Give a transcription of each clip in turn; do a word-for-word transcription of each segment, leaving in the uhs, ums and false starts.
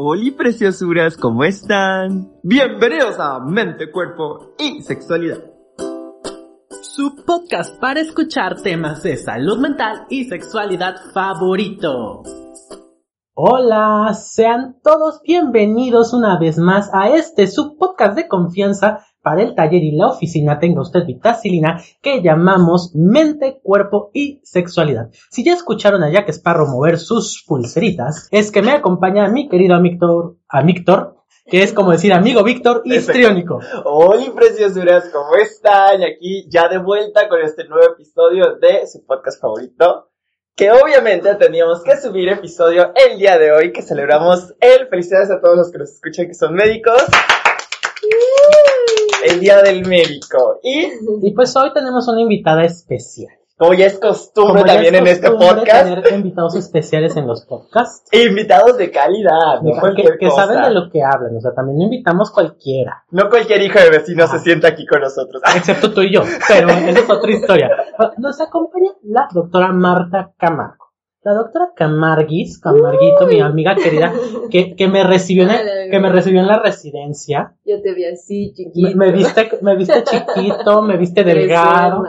Hola preciosuras, ¿cómo están? Bienvenidos a Mente, Cuerpo y Sexualidad, su podcast para escuchar temas de salud mental y sexualidad favorito. Hola, sean todos bienvenidos una vez más a este su podcast de confianza para el taller y la oficina, tenga usted vitacilina, que llamamos Mente, Cuerpo y Sexualidad. Si ya escucharon a Jack Sparrow mover sus pulseritas, es que me acompaña mi querido amíctor, amíctor, que es como decir amigo Víctor histriónico. Hola preciosuras, ¿cómo están? Aquí ya de vuelta con este nuevo episodio de su podcast favorito, que obviamente teníamos que subir episodio el día de hoy, que celebramos el... Felicidades a todos los que nos escuchan que son médicos. El día del médico. Y, y pues hoy tenemos una invitada especial. Como ya es costumbre ya también es costumbre en este podcast. Tener invitados especiales en los podcasts. Invitados de calidad, no cualquier que, cosa. Que saben de lo que hablan, o sea, también invitamos cualquiera. No cualquier hijo de vecino ah. se sienta aquí con nosotros. Excepto tú y yo, pero esa es otra historia. Nos acompaña la doctora Marta Camargo. La doctora Camarguis, Camarguito, Uy. mi amiga querida, que, que me recibió en el, que me recibió en la residencia. Yo te vi así, chiquito. Me, me viste, me viste chiquito, me viste delgado.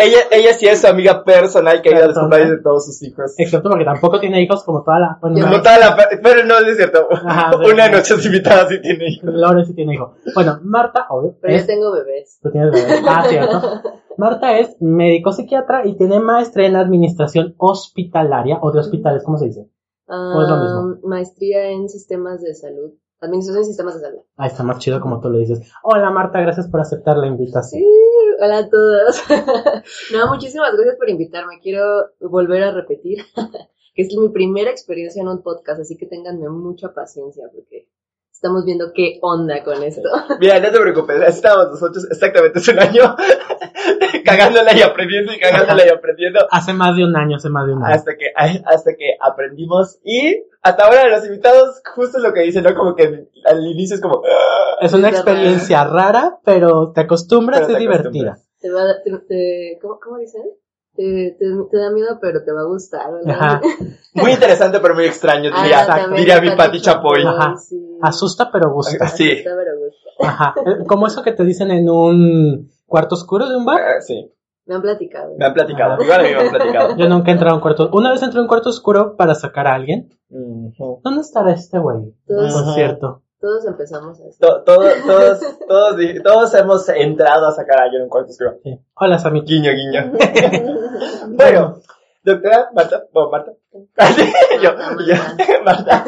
Ella, ella sí es su amiga personal que ayuda a los padres de todos sus hijos. Excepto porque tampoco tiene hijos como toda la... Bueno, como no, toda la... Pero no, no es cierto. Ajá, Una noche es invitada sí tiene hijos. Laura sí tiene hijos. Bueno, Marta, obvio. Pero es, yo tengo bebés. Tú tienes bebés. Ah, cierto. Marta es médico psiquiatra y tiene maestría en administración hospitalaria o de hospitales, ¿cómo se dice? ¿O es lo mismo? Maestría en sistemas de salud. Administración de sistemas de salud. Ah, está más chido como tú lo dices. Hola Marta, gracias por aceptar la invitación. Sí, hola a todos. No, muchísimas gracias por invitarme. Quiero volver a repetir que es mi primera experiencia en un podcast, así que ténganme mucha paciencia porque estamos viendo qué onda con esto. Mira, no te preocupes, estábamos nosotros exactamente hace un año cagándola y aprendiendo y cagándola y aprendiendo. Hace más de un año, hace más de un año. Hasta que, hasta que aprendimos y hasta ahora los invitados, justo lo que dicen, ¿no? Como que al inicio es como... Es una experiencia rara, pero te acostumbras pero te y divertida. Te va, te, te, ¿cómo, cómo dicen? Te, te, te da miedo, pero te va a gustar, ¿verdad? Ajá. Muy interesante, pero muy extraño, diría, ah, diría mi Pati Chapoy. Ajá. Sí. Asusta, pero gusta. Sí. Asusta, pero gusta. Ajá. Como eso que te dicen en un cuarto oscuro de un bar. Uh, sí. Me han platicado. Me han platicado. Igual me han platicado. Yo nunca he entrado a un cuarto. Una vez entré a un cuarto oscuro para sacar a alguien. Uh-huh. ¿Dónde estará este güey? Por uh-huh. cierto. Todos empezamos así. To, todo, todos, todos, todos hemos entrado a sacar a alguien en un cuarto oscuro. Sí. Hola, Sammy. Guiño, guiño. Bueno, doctora Marta, bueno, Marta, yo, yo, Marta,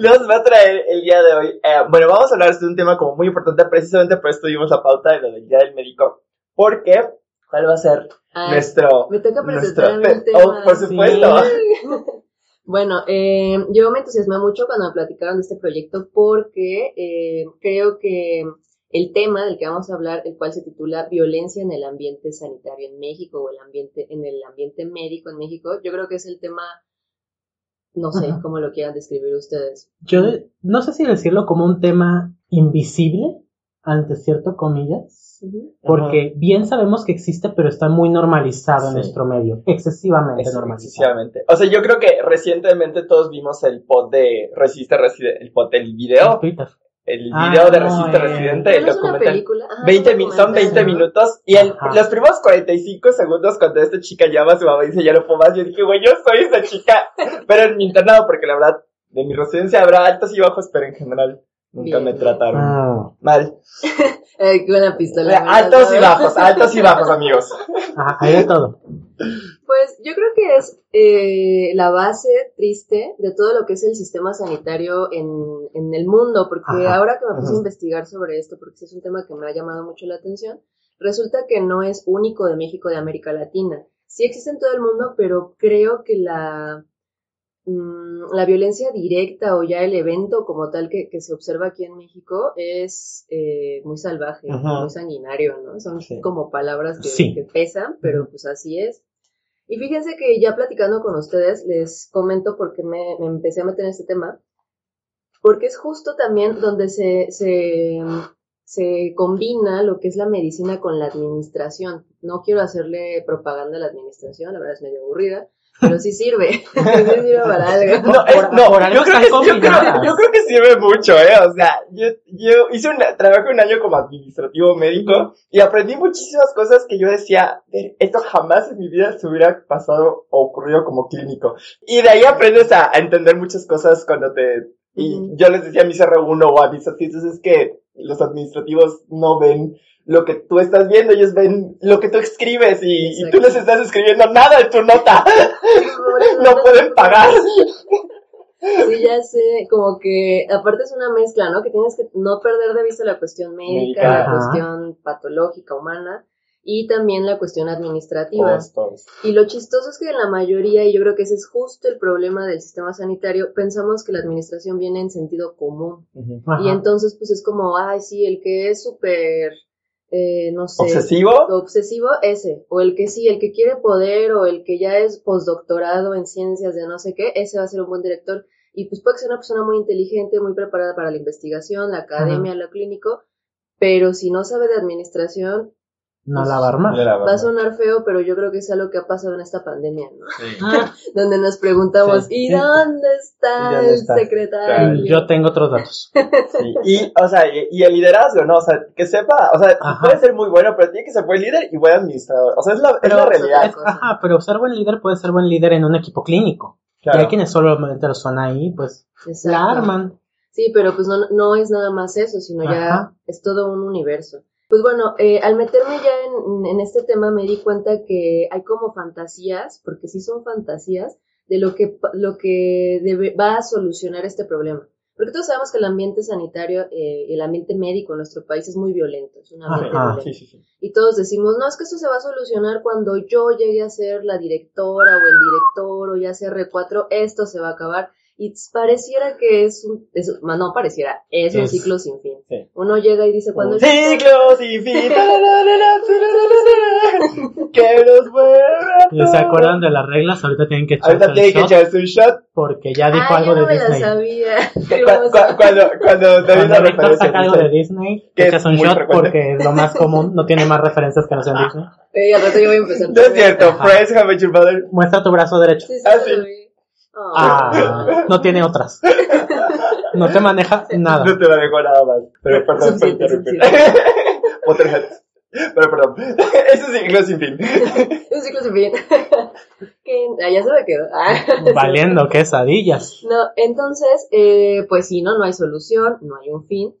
nos va a traer el día de hoy. Eh, bueno, vamos a hablar de un tema como muy importante, precisamente por esto dimos la pauta de lo del día del médico. Porque, ¿cuál va a ser Ay, nuestro... Me toca presentar nuestro, el tema. Oh, por supuesto. Sí. Bueno, eh, yo me entusiasmé mucho cuando me platicaron de este proyecto porque eh, creo que el tema del que vamos a hablar, el cual se titula Violencia en el ambiente sanitario en México o el ambiente en el ambiente médico en México, yo creo que es el tema, no sé, uh-huh. cómo lo quieran describir ustedes. Yo no sé si decirlo como un tema invisible, ante cierto comillas, uh-huh. porque uh-huh. bien sabemos que existe, pero está muy normalizado sí. en nuestro medio, excesivamente Ex- normalizado. Excesivamente. O sea, yo creo que recientemente todos vimos el pod de Resiste Residente, el pod del video, el, el video ah, de Resiste no, Residente, eh. el documental. Ajá, veinte, son veinte minutos y el, los primeros cuarenta y cinco segundos cuando esta chica llama a su mamá y dice ya no puedo más, yo dije, güey, yo soy esa chica, pero en mi internado, porque la verdad, de mi residencia habrá altos y bajos, pero en general... Nunca bien, me trataron ah. mal. eh, con la pistola. Altos y bajos, altos y bajos, amigos. Ajá, hay de todo. Pues yo creo que es eh, la base triste de todo lo que es el sistema sanitario en, en el mundo, porque Ajá. ahora que me puse Ajá. a investigar sobre esto, porque es un tema que me ha llamado mucho la atención, resulta que no es único de México, de América Latina. Sí existe en todo el mundo, pero creo que la... mmm, la violencia directa o ya el evento como tal que, que se observa aquí en México es eh, muy salvaje, Ajá. muy sanguinario, ¿no? Son sí. como palabras que, sí. que pesan, pero pues así es. Y fíjense que ya platicando con ustedes, les comento por qué me, me empecé a meter en este tema, porque es justo también donde se, se, se combina lo que es la medicina con la administración. No quiero hacerle propaganda a la administración, la verdad es medio aburrida, pero sí sirve. sí sirve para algo. No, es, no por, por yo, creo que, yo, creo, yo creo que sirve mucho, eh. O sea, yo, yo hice un trabajo un año como administrativo médico y aprendí muchísimas cosas que yo decía, esto jamás en mi vida se hubiera pasado o ocurrido como clínico. Y de ahí aprendes a, a entender muchas cosas cuando te, y uh-huh. yo les decía a mis erre uno o a mis asistentes es que los administrativos no ven lo que tú estás viendo, ellos ven lo que tú escribes y, y tú les estás escribiendo nada en tu nota. No pueden pagar. Sí, ya sé, como que aparte es una mezcla, ¿no? Que tienes que no perder de vista la cuestión médica, médica la ajá. cuestión patológica, humana, y también la cuestión administrativa. Ostras. Y lo chistoso es que en la mayoría, y yo creo que ese es justo el problema del sistema sanitario, pensamos que la administración viene en sentido común. Uh-huh. Y entonces pues es como, ay, sí, el que es súper... Eh, no sé, ¿Obsesivo? Obsesivo, ese, o el que sí, el que quiere poder, o el que ya es postdoctorado en ciencias de no sé qué, ese va a ser un buen director, y pues puede ser una persona muy inteligente, muy preparada para la investigación, la academia, uh-huh. lo clínico, pero si no sabe de administración, no pues, la va a armar. Va a sonar feo, pero yo creo que es algo que ha pasado en esta pandemia, ¿no? Sí. Ah. Donde nos preguntamos, sí. ¿y dónde está, ¿Y dónde está el secretario? Claro. Yo tengo otros datos. Sí. Y, o sea, y, y el liderazgo, ¿no? O sea, que sepa, o sea, ajá. puede ser muy bueno, pero tiene que ser buen líder y buen administrador. O sea, es la, pero, es la realidad. Es, ajá, pero ser buen líder puede ser buen líder en un equipo clínico. Claro. Y hay quienes solamente lo son ahí, pues, exacto. la arman. Sí, pero pues no, no es nada más eso, sino ajá. ya es todo un universo. Pues bueno, eh, al meterme ya en, en este tema me di cuenta que hay como fantasías, porque sí son fantasías, de lo que, lo que debe, va a solucionar este problema. Porque todos sabemos que el ambiente sanitario, eh, el ambiente médico en nuestro país es muy violento, es un ambiente ah, violento. Sí, sí, sí. Y todos decimos, no, es que esto se va a solucionar cuando yo llegue a ser la directora o el director o ya sea erre cuatro, esto se va a acabar. Y pareciera que es un, es, no pareciera, es, es un ciclo sin fin. Sí. Uno llega y dice, cuando yo... ¡Ciclo sin fin! ¡Que los muertos! ¿Se acuerdan de las reglas? Ahorita tienen que echarse Ahorita tienen que echarse un shot. Porque ya dijo ah, algo yo no de me Disney. Ah, no sabía. Cu- cu- cuando, cuando David la referencia saca algo de Disney, que echas un shot frecuente. Porque es lo más común, no tiene más referencias que no sean ah. Disney. Eh, al rato yo voy a empezar. No es cierto, Friends, How I Met Your Mother. Muestra tu brazo derecho. Sí, sí, ah, sí. Oh. Ah, no tiene otras. No te maneja nada. No te manejo nada más. Pero perdón por siete, interrumpir. Pero perdón. Es un ciclo sin fin. Es un ciclo sin fin. Que ya se me quedó. Valiendo quesadillas. No, entonces, eh, pues sí, no, no hay solución, no hay un fin.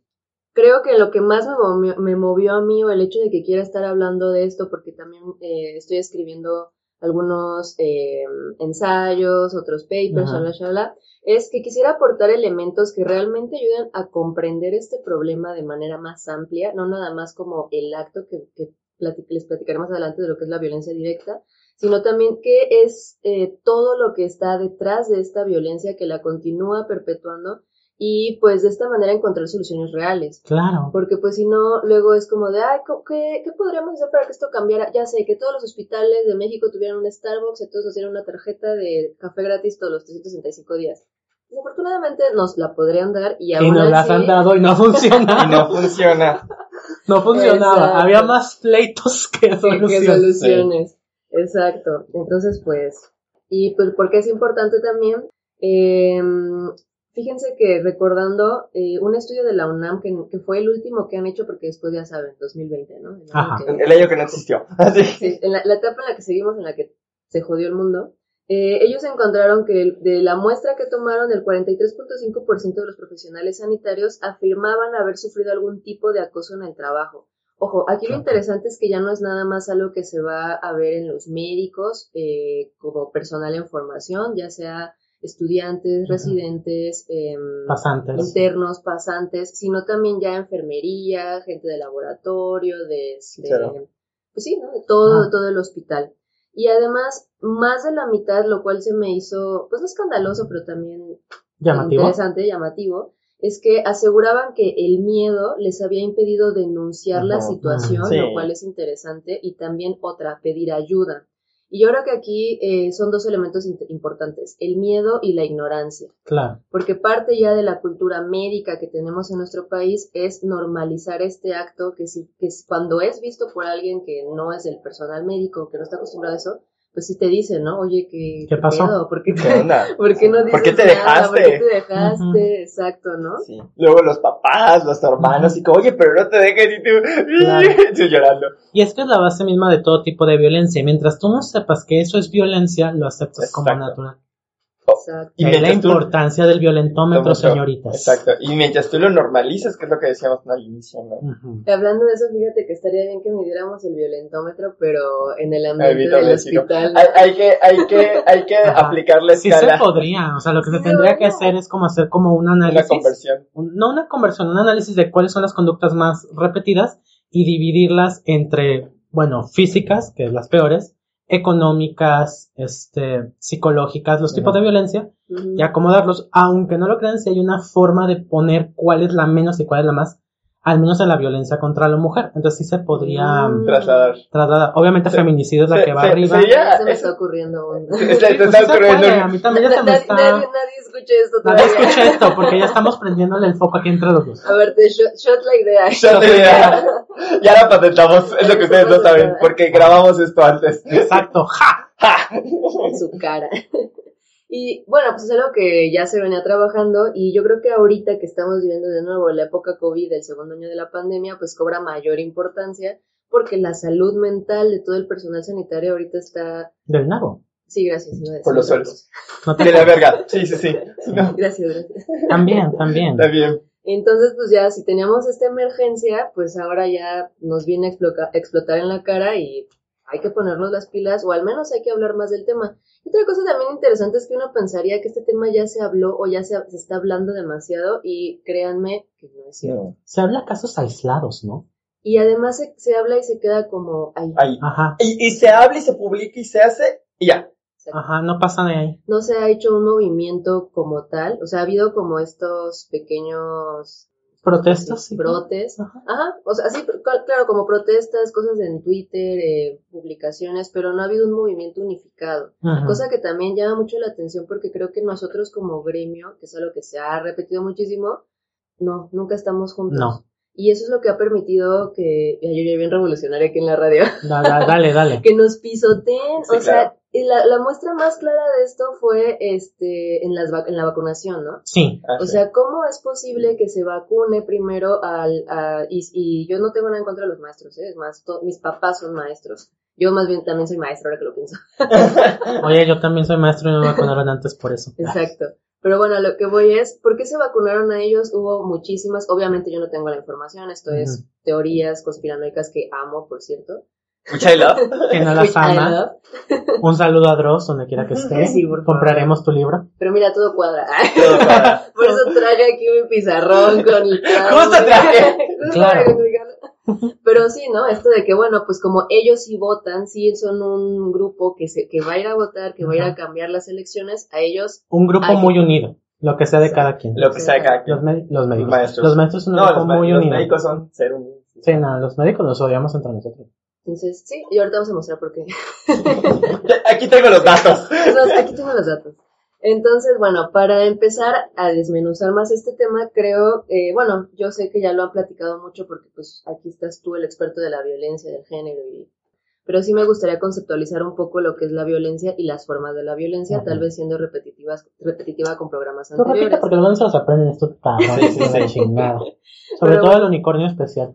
Creo que lo que más me movió, me movió a mí o el hecho de que quiera estar hablando de esto, porque también eh, estoy escribiendo algunos eh, ensayos, otros papers, shala, shala, es que quisiera aportar elementos que realmente ayuden a comprender este problema de manera más amplia, no nada más como el acto que, que platic- les platicaré más adelante de lo que es la violencia directa, sino también qué es eh, todo lo que está detrás de esta violencia que la continúa perpetuando y pues de esta manera encontrar soluciones reales. Claro. Porque pues si no, luego es como de, ay, ¿qué, qué podríamos hacer para que esto cambiara? Ya sé, que todos los hospitales de México tuvieran un Starbucks y todos nos dieran una tarjeta de café gratis todos los trescientos sesenta y cinco días. Desafortunadamente nos la podrían dar y aún así... Y nos las han dado y no funciona. Y no funciona. No funcionaba. Exacto. Había más pleitos que soluciones. Que, que soluciones. Sí. Exacto. Entonces pues... Y pues porque es importante también... Eh, Fíjense que recordando eh, un estudio de la UNAM que, que fue el último que han hecho, porque después ya saben, dos mil veinte, ¿no? El año, que, el año que no existió. Sí, sí, en la, la etapa en la que seguimos, en la que se jodió el mundo, eh, ellos encontraron que el, de la muestra que tomaron, el cuarenta y tres punto cinco por ciento de los profesionales sanitarios afirmaban haber sufrido algún tipo de acoso en el trabajo. Ojo, aquí lo interesante es que ya no es nada más algo que se va a ver en los médicos eh, como personal en formación, ya sea... estudiantes, residentes, eh, pasantes. internos, pasantes, sino también ya enfermería, gente de laboratorio, de, de, de pues sí, ¿no? de todo, todo el hospital. Y además, más de la mitad, lo cual se me hizo, pues no escandaloso, pero también llamativo. Interesante, llamativo, es que aseguraban que el miedo les había impedido denunciar no, la situación, no, sí. Lo cual es interesante, y también otra, pedir ayuda. Y yo creo que aquí eh, son dos elementos importantes, el miedo y la ignorancia. Claro. Porque parte ya de la cultura médica que tenemos en nuestro país es normalizar este acto que, si, que cuando es visto por alguien que no es del personal médico, que no está acostumbrado a eso, pues sí te dicen, ¿no? Oye, ¿qué, ¿Qué pasó? Miedo? ¿Por qué, te, ¿Qué onda? ¿Por qué no dices ¿Por qué te nada? Dejaste? ¿Por qué te dejaste? Uh-huh. Exacto, ¿no? Sí. Luego los papás, los hermanos, uh-huh. y como, oye, pero no te dejen y tú, claro. Estoy llorando. Y es que es la base misma de todo tipo de violencia. Mientras tú no sepas que eso es violencia, lo aceptas exacto. como natural. Exacto. Y es la importancia tú... del violentómetro, no, señoritas. Exacto. Y mientras tú lo normalizas, que es lo que decíamos al inicio, ¿no? Uh-huh. Y hablando de eso, fíjate que estaría bien que midiéramos el violentómetro, pero en el ambiente Evito del vecino. Hospital. ¿No? Hay, hay que, hay que, hay que aplicar la escala. Sí se podría. O sea, lo que se sí, tendría bueno. que hacer es como hacer como un análisis. Una conversión. Un, no una conversión, un análisis de cuáles son las conductas más repetidas y dividirlas entre, bueno, físicas, que es las peores, económicas, este, psicológicas, los uh-huh. tipos de violencia, uh-huh. y acomodarlos, aunque no lo crean, si hay una forma de poner cuál es la menos y cuál es la más, al menos en la violencia contra la mujer. Entonces sí se podría uh-huh. trasladar. trasladar. Obviamente se, feminicidio es la se, que va se, arriba. Se, ya, se me está ocurriendo. Una. Se, se, se pues está sí ocurriendo. Se a mí también ya se me está... Nadie, nadie escucha esto todavía. Nadie escucha esto, porque ya estamos prendiéndole el foco aquí entre los dos. A ver, te shot, shot la idea. Shot la idea. Y ahora patentamos, es lo que ustedes no saben, porque grabamos esto antes. Exacto. ¡Ja! ¡Ja! En su cara. Y bueno, pues es algo que ya se venía trabajando y yo creo que ahorita que estamos viviendo de nuevo la época COVID, el segundo año de la pandemia, pues cobra mayor importancia porque la salud mental de todo el personal sanitario ahorita está... Del nabo. Sí, gracias. No por los suelos. No te... De la verga. Sí, sí, sí. No. Gracias, gracias. También, también. También. Entonces, pues ya, si teníamos esta emergencia, pues ahora ya nos viene a exploca- explotar en la cara y... hay que ponernos las pilas, o al menos hay que hablar más del tema. Y otra cosa también interesante es que uno pensaría que este tema ya se habló o ya se, se está hablando demasiado, y créanme que no es cierto. No. Se habla casos aislados, ¿no? Y además se, se habla y se queda como ahí. ahí. Ajá. Y, y se habla y se publica y se hace, y ya. Exacto. Ajá, no pasa de ahí. No se ha hecho un movimiento como tal, o sea, ha habido como estos pequeños... protestas, sí. Brotes, ajá. ajá, o sea, sí, claro, como protestas, cosas en Twitter, eh, publicaciones, pero no ha habido un movimiento unificado, ajá. cosa que también llama mucho la atención porque creo que nosotros como gremio, que es algo que se ha repetido muchísimo, no, nunca estamos juntos. No. Y eso es lo que ha permitido que, ya yo ya bien revolucionaria aquí en la radio, dale, dale, dale. que nos pisoteen, sí, o claro. sea, la, la muestra más clara de esto fue este en, las vac- en la vacunación, ¿no? Sí. Ah, o sí. sea, ¿cómo es posible que se vacune primero al, a, y, y yo no tengo nada en contra de los maestros, ¿eh? Es más, to- mis papás son maestros. Yo más bien también soy maestra, ahora que lo pienso. Oye, yo también soy maestro y me vacunaron antes por eso. Exacto. Pero bueno, lo que voy es, ¿por qué se vacunaron a ellos? Hubo muchísimas, obviamente yo no tengo la información, esto mm. es teorías conspiranoicas que amo, por cierto. Mucha I love. Que no las ama. Un saludo a Dross, donde quiera que esté. Sí, por favor. Compraremos tu libro. Pero mira, todo cuadra. Todo cuadra. Por eso traje aquí mi pizarrón con el... ¡Justo traje! Claro. Pero sí, ¿no? Esto de que, bueno, pues como ellos sí votan, sí son un grupo que se que va a ir a votar, que va a ir a cambiar las elecciones, a ellos... Un grupo hay... muy unido, lo que sea de o sea, cada quien. Lo que sea de cada quien. Los, med- los médicos. Maestros. Los maestros son un no, grupo ma- muy unido. Los unidos. Médicos son ser unidos. Sí, nada, no, los médicos nos odiamos entre nosotros. Entonces, sí, y ahorita vamos a mostrar por qué. Aquí tengo los datos. Entonces, aquí tengo los datos. Entonces, bueno, para empezar a desmenuzar más este tema, creo, eh, bueno, yo sé que ya lo han platicado mucho porque pues aquí estás tú, el experto de la violencia, del género, y, pero sí me gustaría conceptualizar un poco lo que es la violencia y las formas de la violencia, ajá. tal vez siendo repetitivas, repetitiva con programas tú anteriores. Repite porque los niños se los aprenden estos cabrones, sí, sí, chingada. Sobre pero, todo el unicornio especial.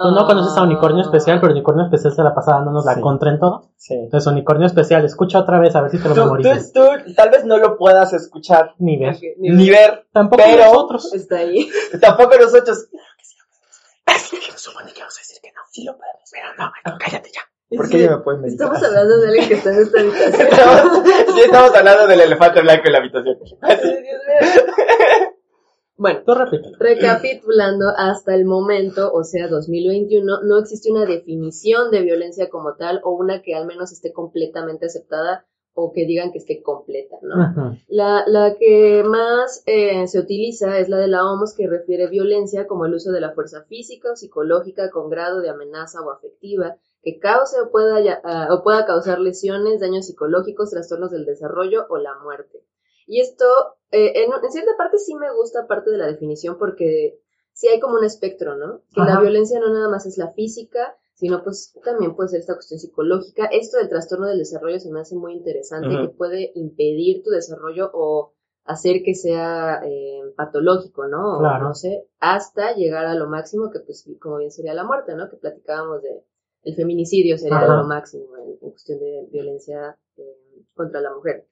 Tú no conoces a Unicornio Especial, pero Unicornio Especial se la pasa dándonos sí. la contra en todo. Sí. Entonces, Unicornio Especial, escucha otra vez a ver si te lo memorizas. Tú, tú, tal vez no lo puedas escuchar. Ni ver. Okay, ni, ni ver. ver. Tampoco pero nosotros. Está ahí. Tampoco nosotros. Claro que sí lo podemos ver. Es que supone que vamos a decir que no. Sí lo podemos ver. Pero no, cállate ya. ¿Por qué sí. ya me pueden meditar? Estamos hablando de alguien que está en esta habitación. estamos, sí, estamos hablando del elefante blanco en la habitación. Dios mío. Bueno, recapitulando hasta el momento, o sea, dos mil veintiuno, no existe una definición de violencia como tal o una que al menos esté completamente aceptada o que digan que esté completa, ¿no? Ajá. La, la que más eh, se utiliza es la de la O M S, que refiere violencia como el uso de la fuerza física o psicológica con grado de amenaza o afectiva que cause o pueda, uh, o pueda causar lesiones, daños psicológicos, trastornos del desarrollo o la muerte. Y esto, eh, en, en cierta parte sí me gusta parte de la definición, porque sí hay como un espectro, ¿no? Que ajá, la violencia no nada más es la física, sino pues también puede ser esta cuestión psicológica. Esto del trastorno del desarrollo se me hace muy interesante, uh-huh, que puede impedir tu desarrollo o hacer que sea eh, patológico, ¿no? O claro, no sé, hasta llegar a lo máximo, que pues como bien sería la muerte, ¿no? Que platicábamos de el feminicidio sería ajá, lo máximo en, en cuestión de violencia eh, contra la mujer.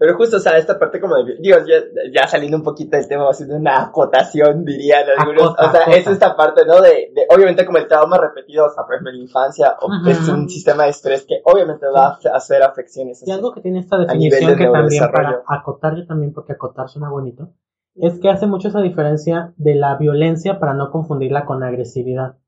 Pero justo, o sea, esta parte como de, digo, ya, ya saliendo un poquito del tema, haciendo una acotación, dirían algunos, acota, o sea, acota, es esta parte, ¿no? De, de, obviamente como el trauma repetido, o sea, por ejemplo, en la infancia, o uh-huh, es un sistema de estrés que obviamente va a hacer afecciones. Y algo que tiene esta definición que también, para acotar yo también, porque acotar suena bonito, es que hace mucho esa diferencia de la violencia para no confundirla con la agresividad.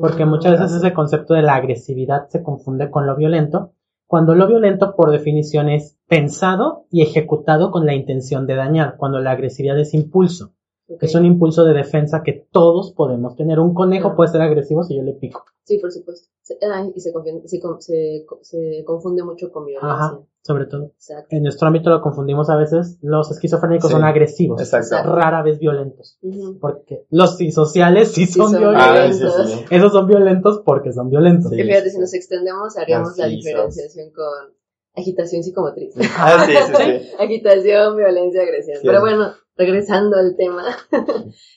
Porque muchas veces ese concepto de la agresividad se confunde con lo violento, cuando lo violento por definición es pensado y ejecutado con la intención de dañar, cuando la agresividad es impulso, okay, que es un impulso de defensa que todos podemos tener. Un conejo ah. puede ser agresivo si yo le pico. Sí, por supuesto. Se, ay, y se, confunde, se, se, se confunde mucho con violencia. Ajá, sobre todo. Exacto. En nuestro ámbito lo confundimos a veces. Los esquizofrénicos sí, son agresivos, exacto, rara vez violentos. Uh-huh. Porque los psicosociales sí, sí son, son violentos. Ah, sí, sí. Esos son violentos porque son violentos. Sí, y fíjate, sí, si nos extendemos haríamos así la diferenciación son. con... agitación psicomotriz. Ah, sí, sí, sí. Agitación, violencia, agresión. Sí. Pero bueno, regresando al tema.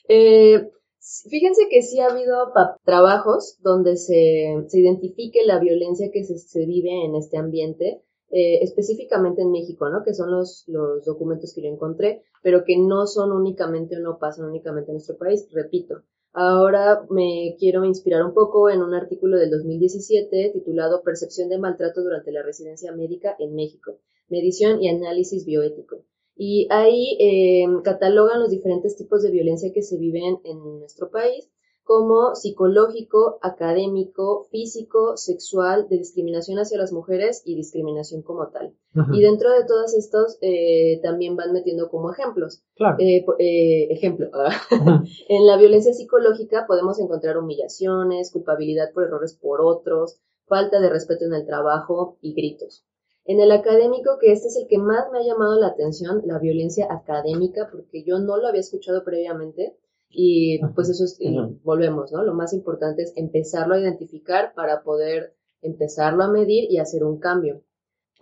eh, fíjense que sí ha habido pa- trabajos donde se, se identifique la violencia que se, se vive en este ambiente, eh, específicamente en México, ¿no? Que son los, los documentos que yo encontré, pero que no son únicamente o no pasan únicamente en nuestro país, repito. Ahora me quiero inspirar un poco en un artículo del dos mil diecisiete titulado Percepción de maltrato durante la residencia médica en México, medición y análisis bioético. Y ahí eh, catalogan los diferentes tipos de violencia que se viven en nuestro país, como psicológico, académico, físico, sexual, de discriminación hacia las mujeres y discriminación como tal. Ajá. Y dentro de todos estos eh, también van metiendo como ejemplos. Claro. Eh, eh, ejemplo. En la violencia psicológica podemos encontrar humillaciones, culpabilidad por errores por otros, falta de respeto en el trabajo y gritos. En el académico, que este es el que más me ha llamado la atención, la violencia académica, porque yo no lo había escuchado previamente. Y pues eso es, y volvemos, ¿no? Lo más importante es empezarlo a identificar para poder empezarlo a medir y hacer un cambio.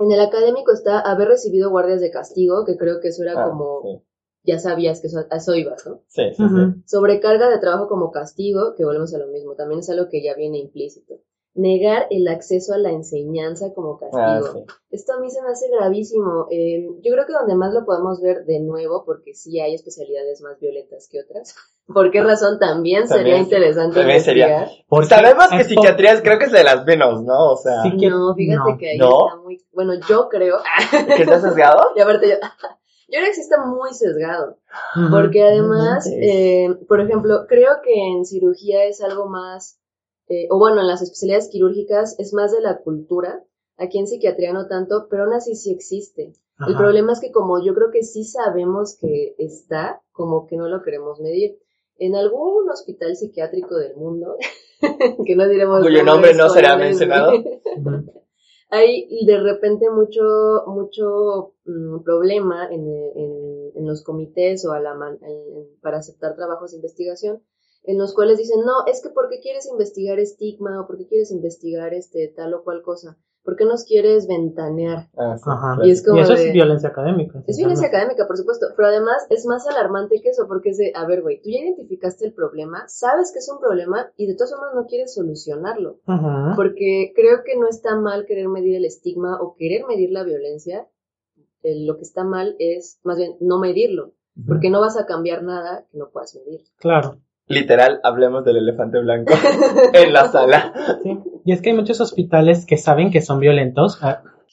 En el académico está haber recibido guardias de castigo, que creo que eso era ah, como, sí. ya sabías que eso, eso ibas, ¿no? Sí, sí, uh-huh. sí. Sobrecarga de trabajo como castigo, que volvemos a lo mismo, también es algo que ya viene implícito. Negar el acceso a la enseñanza como castigo. Ah, sí. Esto a mí se me hace gravísimo. Eh, yo creo que donde más lo podemos ver de nuevo, porque sí hay especialidades más violentas que otras. ¿Por qué razón también, también sería interesante? También sería. Porque sabemos que psiquiatría es, creo que es de las menos, ¿no? O sea. Psiqui- no, fíjate no. que ahí ¿No? está muy. Bueno, yo creo. ¿Que está sesgado? Y aparte yo. Yo creo que sí está muy sesgado, porque además, eh, por ejemplo, creo que en cirugía es algo más. Eh, o bueno, en las especialidades quirúrgicas es más de la cultura, aquí en psiquiatría no tanto, pero aún así sí existe. Ajá. El problema es que como yo creo que sí sabemos que está, como que no lo queremos medir. En algún hospital psiquiátrico del mundo, que no diremos... cuyo nombre no será mencionado. Hay de repente mucho mucho mmm, problema en, en, en los comités o a la man, en, para aceptar trabajos de investigación, en los cuales dicen, no, es que ¿por qué quieres investigar estigma o por qué quieres investigar este tal o cual cosa? ¿Por qué nos quieres ventanear? Ajá, y, es como y eso de, es violencia académica. Es violencia académica, por supuesto, pero además es más alarmante que eso, porque es de, a ver, güey, tú ya identificaste el problema, sabes que es un problema y de todas formas no quieres solucionarlo. Ajá. Porque creo que no está mal querer medir el estigma o querer medir la violencia, eh, lo que está mal es, más bien, no medirlo, ajá, porque no vas a cambiar nada que no puedas medir. Claro. Literal, hablemos del elefante blanco en la sala. Sí. Y es que hay muchos hospitales que saben que son violentos.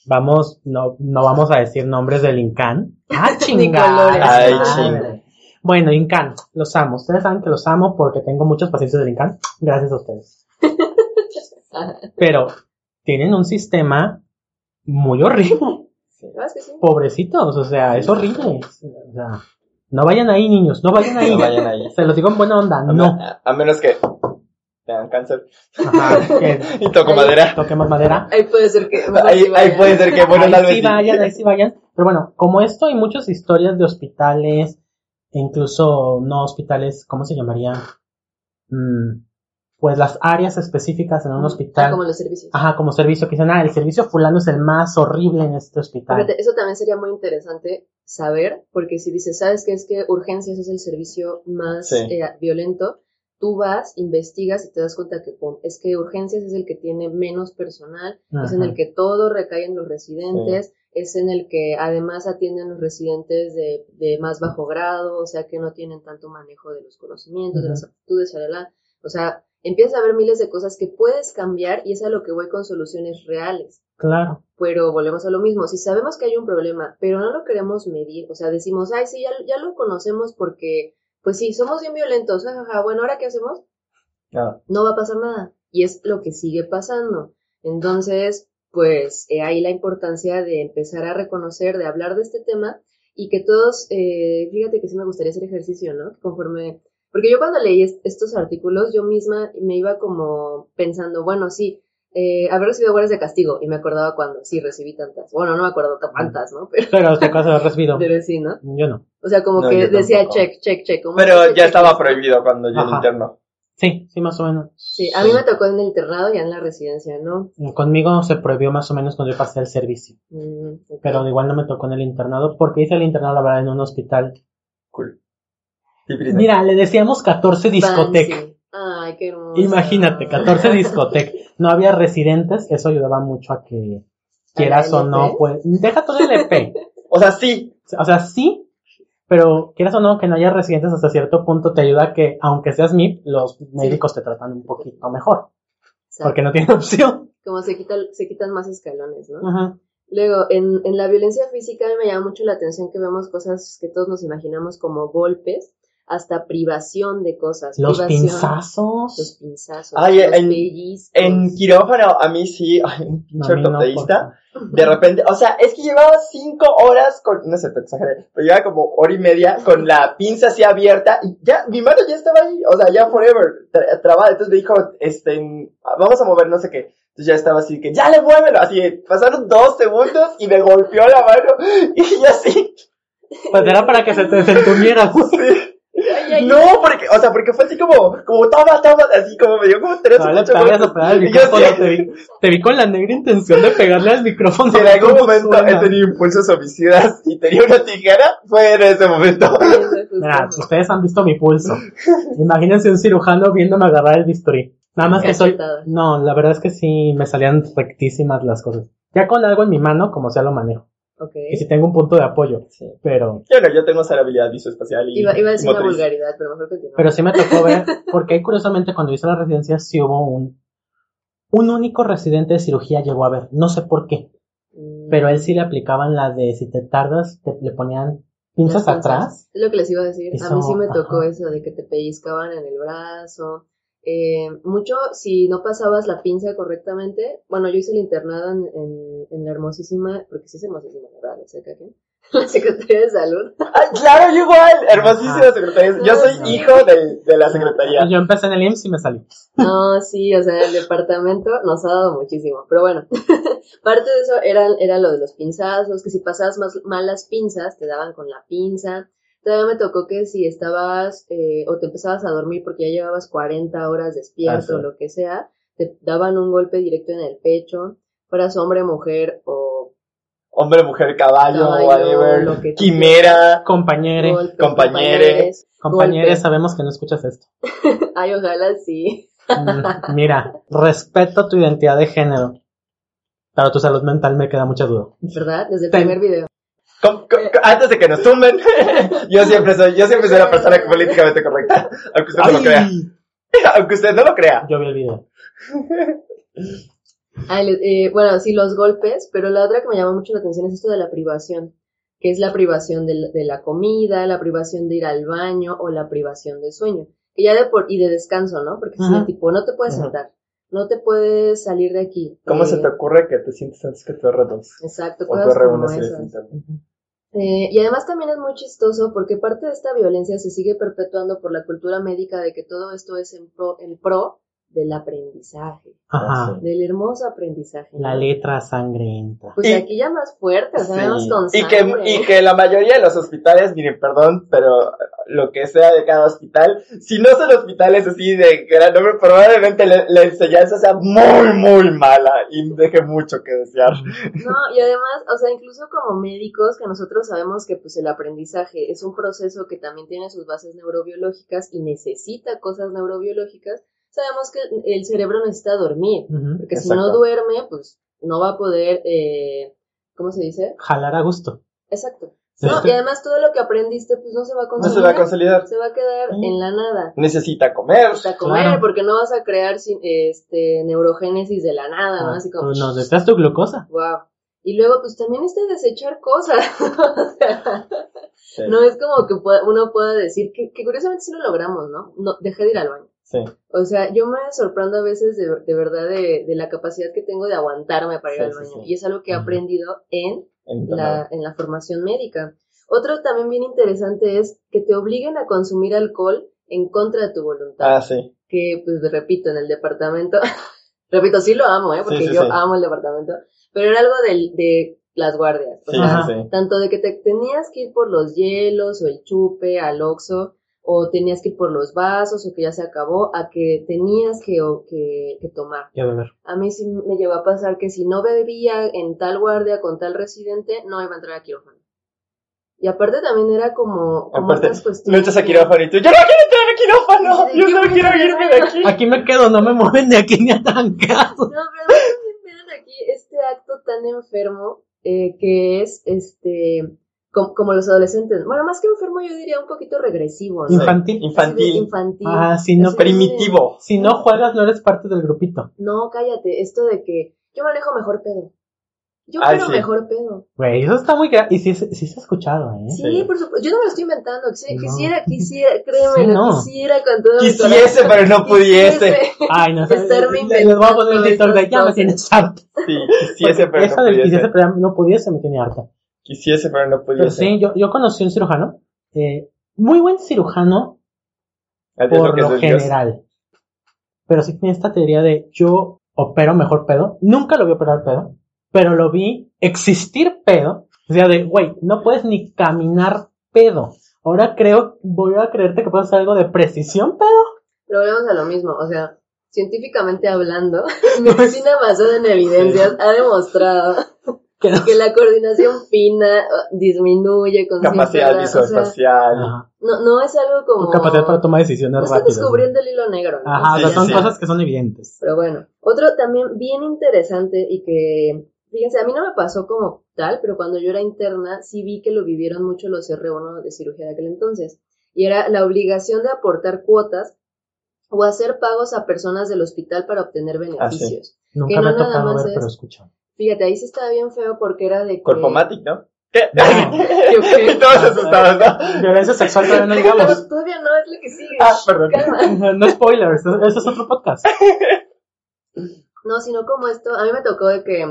Vamos, no, no vamos a decir nombres del INCAN. ¡Ah, chingada! Ay, chingada. Bueno, INCAN, los amo. Ustedes saben que los amo porque tengo muchos pacientes del INCAN. Gracias a ustedes. Pero tienen un sistema muy horrible. Sí, es que sí. Pobrecitos, o sea, es horrible. O sea, no vayan ahí, niños, no vayan ahí. No vayan ahí. Se los digo en buena onda, a no. Me, a menos que te dan cáncer. Ajá, que, y toco ahí, madera. Toquemos madera. Ahí puede ser que... Bueno, ahí, sí ahí puede ser que... Bueno, ahí tal sí vez vayan, ahí sí vayan. Pero bueno, como esto hay muchas historias de hospitales, e incluso no hospitales, ¿cómo se llamaría? Mm, pues las áreas específicas en un hospital. Ah, como los servicios. Ajá, como servicio. Que dicen, ah, el servicio fulano es el más horrible en este hospital. Fíjate, eso también sería muy interesante saber, porque si dices, ¿sabes qué? Es que urgencias es el servicio más sí. eh, violento. Tú vas, investigas y te das cuenta que pum, es que urgencias es el que tiene menos personal, ajá, es en el que todo recae en los residentes, sí, es en el que además atienden los residentes de, de más bajo grado, o sea que no tienen tanto manejo de los conocimientos, ajá, de las aptitudes, shalala. O sea, empiezas a ver miles de cosas que puedes cambiar y es a lo que voy con soluciones reales. Claro. Pero volvemos a lo mismo, si sabemos que hay un problema, pero no lo queremos medir, o sea, decimos, ay, sí, ya, ya lo conocemos porque... Pues sí, somos bien violentos, jajaja, bueno, ¿ahora qué hacemos? Nada. No va a pasar nada, y es lo que sigue pasando. Entonces, pues, eh, ahí la importancia de empezar a reconocer, de hablar de este tema, y que todos, eh, fíjate que sí me gustaría hacer ejercicio, ¿no? Conforme, porque yo cuando leí est- estos artículos, yo misma me iba como pensando, bueno, sí, eh, haber recibido guardias de castigo, y me acordaba cuando, sí, recibí tantas, bueno, no me acuerdo tantas, ¿no? Pero, pero este caso lo has recibido. Pero sí, ¿no? Yo no. O sea, como no, que decía check, check, check. Pero ya check, estaba check, prohibido cuando yo lo interno. Sí, sí, más o menos. Sí, a mí sí me tocó en el internado y en la residencia, ¿no? Conmigo se prohibió más o menos cuando yo pasé el servicio. Mm, okay. Pero igual no me tocó en el internado, porque hice el internado, la verdad, en un hospital. Cool. Mira, le decíamos catorce discotecas. Ay, qué hermoso. Imagínate, catorce discotecas. No había residentes, eso ayudaba mucho a que quieras o no, pues. Deja todo el E P. O sea, sí. O sea, sí. Pero quieras o no, que no haya residentes hasta cierto punto te ayuda a que, aunque seas M I P, los médicos te tratan un poquito mejor. Exacto. Porque no tienen opción. Como se, quita, se quitan más escalones, ¿no? Ajá. Luego, en, en la violencia física a mí me llama mucho la atención que vemos cosas que todos nos imaginamos como golpes, hasta privación de cosas. Los privación, pinzazos. Los pinzazos. Ay, los en, en quirófano, a mí sí, ay, un pinche ortopedista. No, de repente, o sea, es que llevaba cinco horas con, no sé, te exageré, pero llevaba como hora y media con la pinza así abierta y ya, mi mano ya estaba ahí, o sea, ya forever, tra- trabada. Entonces me dijo, este, vamos a mover no sé qué. Entonces ya estaba así que, ya le muévelo. Así, pasaron dos segundos y me golpeó la mano y ya así. Pues era para que se te desentumiera, pues. Sí. No, porque, o sea, porque fue así como, como toma, toma, así como me dio como tres o cuatro. Te vi, te vi con la negra intención de pegarle al micrófono. Si en algún momento suena. He tenido impulsos homicidas y tenía una tijera, fue en ese momento. Mira, ustedes han visto mi pulso. Imagínense un cirujano viéndome agarrar el bisturí. Nada más que soy, no, la verdad es que sí me salían rectísimas las cosas. Ya con algo en mi mano, como sea lo manejo. Okay. Y si tengo un punto de apoyo, sí, pero... Yo no, yo tengo esa habilidad visoespacial y Iba, iba a decir motriz. Una vulgaridad, pero mejor continuamos. Pero sí me tocó ver, porque curiosamente cuando hice la residencia sí hubo un... Un único residente de cirugía llegó a ver, no sé por qué, mm. pero a él sí le aplicaban la de si te tardas, te, le ponían pinzas atrás. Es lo que les iba a decir, eso, a mí sí me tocó ajá. eso de que te pellizcaban en el brazo... Eh, mucho, si no pasabas la pinza correctamente, bueno, yo hice el internado en, en, en la hermosísima, porque sí es hermosísima, ¿verdad? La Secretaría, la Secretaría de Salud. ¡Ay, claro, yo igual! Hermosísima ah, Secretaría. Yo soy no, hijo no. De, de la Secretaría. Yo empecé en el I M S S y me salí. No, sí, o sea, el departamento nos ha dado muchísimo, pero bueno, parte de eso era, era lo de los pinzazos, que si pasabas más, malas pinzas, te daban con la pinza. Todavía me tocó que si estabas eh, o te empezabas a dormir porque ya llevabas cuarenta horas despierto o lo que sea, te daban un golpe directo en el pecho, fueras hombre, mujer o... Hombre, mujer, caballo, caballo whatever, lo que quimera, compañere, golpe, compañeres, compañeres, compañeres, sabemos que no escuchas esto. Ay, ojalá sí. mm, mira, respeto tu identidad de género, pero tu salud mental me queda mucha duda. ¿Verdad? Desde el Ten. primer video. Com, com, antes de que nos tumben, yo siempre soy, yo siempre soy la persona políticamente correcta, aunque usted no Ay. lo crea. Aunque usted no lo crea. Yo me olvido. Ay, eh, bueno, sí, los golpes, pero la otra que me llamó mucho la atención es esto de la privación. que es la privación de, de la comida, la privación de ir al baño o la privación de sueño. Y, ya de por, y de descanso, ¿no? Porque Ajá. es el tipo, no te puedes Ajá. sentar, no te puedes salir de aquí. ¿Cómo eh, se te ocurre que te sientes antes que tu erre dos? Exacto, o tu erre uno si eres interno. Eh, y además también es muy chistoso porque parte de esta violencia se sigue perpetuando por la cultura médica de que todo esto es en pro, en pro del aprendizaje, Ajá. del hermoso aprendizaje. La letra sangrienta. Pues y, aquí ya más fuerte, o sea, sí. menos con sangre. Y que, y que la mayoría de los hospitales, miren, perdón, pero lo que sea de cada hospital, si no son hospitales así de gran nombre, probablemente le, la enseñanza sea muy, muy mala y deje mucho que desear. No, y además, o sea, incluso como médicos, que nosotros sabemos que pues el aprendizaje es un proceso que también tiene sus bases neurobiológicas y necesita cosas neurobiológicas, sabemos que el cerebro necesita dormir, uh-huh, porque exacto. si no duerme, pues no va a poder, eh, ¿cómo se dice? Jalar a gusto. Exacto. Sí. No, y además todo lo que aprendiste, pues no se va a consolidar. No se va a consolidar. Se va a quedar uh-huh. en la nada. Necesita comer. Necesita comer, claro. porque no vas a crear sin, este neurogénesis de la nada, ah, ¿no? Así como... Pues nos necesitas tu glucosa. Wow. Y luego, pues también está desechar cosas. O sea, sí. no es como que uno pueda decir, que, que curiosamente sí lo logramos, ¿no? No, dejé de ir al baño. Sí. O sea, yo me sorprendo a veces de, de verdad de, de la capacidad que tengo de aguantarme para ir sí, al baño. Sí, sí. Y es algo que he aprendido en la, en la formación médica. Otro también bien interesante es que te obliguen a consumir alcohol en contra de tu voluntad. Ah, sí. Que, pues, repito, en el departamento... repito, sí lo amo, ¿eh? Porque sí, sí, yo sí. amo el departamento. Pero era algo de, de las guardias. O sí, sea, sí. tanto de que te tenías que ir por los hielos o el chupe, al Oxxo... o tenías que ir por los vasos, o que ya se acabó, a que tenías que, o que, que tomar. Y a beber. A mí sí me llegó a pasar que si no bebía en tal guardia con tal residente, no iba a entrar a quirófano. Y aparte también era como, como aparte, estas cuestiones. No entras a quirófano y tú, yo no quiero entrar a quirófano, yo no quiero irme de aquí. Aquí me quedo, no me mueven de aquí ni a tan caso. No, pero me quedan aquí este acto tan enfermo, eh, que es este... Como, como los adolescentes. Bueno, más que enfermo yo diría un poquito regresivo, ¿no? Infantil. Infantil. Infantil. Ah, si no, primitivo. Si no juegas no eres parte del grupito. No, cállate. Esto de que yo manejo mejor pedo. Yo ah, quiero sí. mejor pedo. Güey, eso está muy grave. Y sí, sí se ha escuchado, ¿eh? Sí, sí, por supuesto. Yo no me lo estoy inventando. Quisiera, no. quisiera, quisiera, créeme, sí, no. quisiera con todo Quisiese, mi corazón. pero no pudiese. Ay, no sé. Estarme inventando. Les voy a poner el editor de ya me tienes harta. Sí, quisiese, pero no pudiese. Quisiese, pero no pudiese, me tiene harta. Quisiese, pero no pudiese. Pero sí, yo, yo conocí un cirujano, eh, muy buen cirujano, por lo general. Pero sí tiene esta teoría de yo opero mejor pedo. Nunca lo vi operar pedo, pero lo vi existir pedo. O sea, de, güey, no puedes ni caminar pedo. Ahora creo, voy a creerte que puedes hacer algo de precisión pedo. Pero volvemos a lo mismo, o sea, científicamente hablando, medicina basada en evidencias ha demostrado... que la coordinación fina disminuye con capacidad visoespacial. O sea, no, no es algo como... capacidad para tomar decisiones rápidas. Están descubriendo ¿no? el hilo negro. ¿no? Ajá, sí, o sea, son sí. cosas que son evidentes. Pero bueno, otro también bien interesante y que, fíjense, a mí no me pasó como tal, pero cuando yo era interna sí vi que lo vivieron mucho los erre uno de cirugía de aquel entonces. Y era la obligación de aportar cuotas o hacer pagos a personas del hospital para obtener beneficios. Ah, sí. Nunca que me no ha tocado ver, es... pero escucho. Fíjate, ahí sí estaba bien feo porque era de que... Corpomatic, ¿no? ¿Qué? Y todos asustados, ¿no? Violencia sexual todavía no digamos. No, todavía no, es lo que sigue. Ah, perdón. No, no spoilers, eso es otro podcast. No, sino como esto, a mí me tocó de que,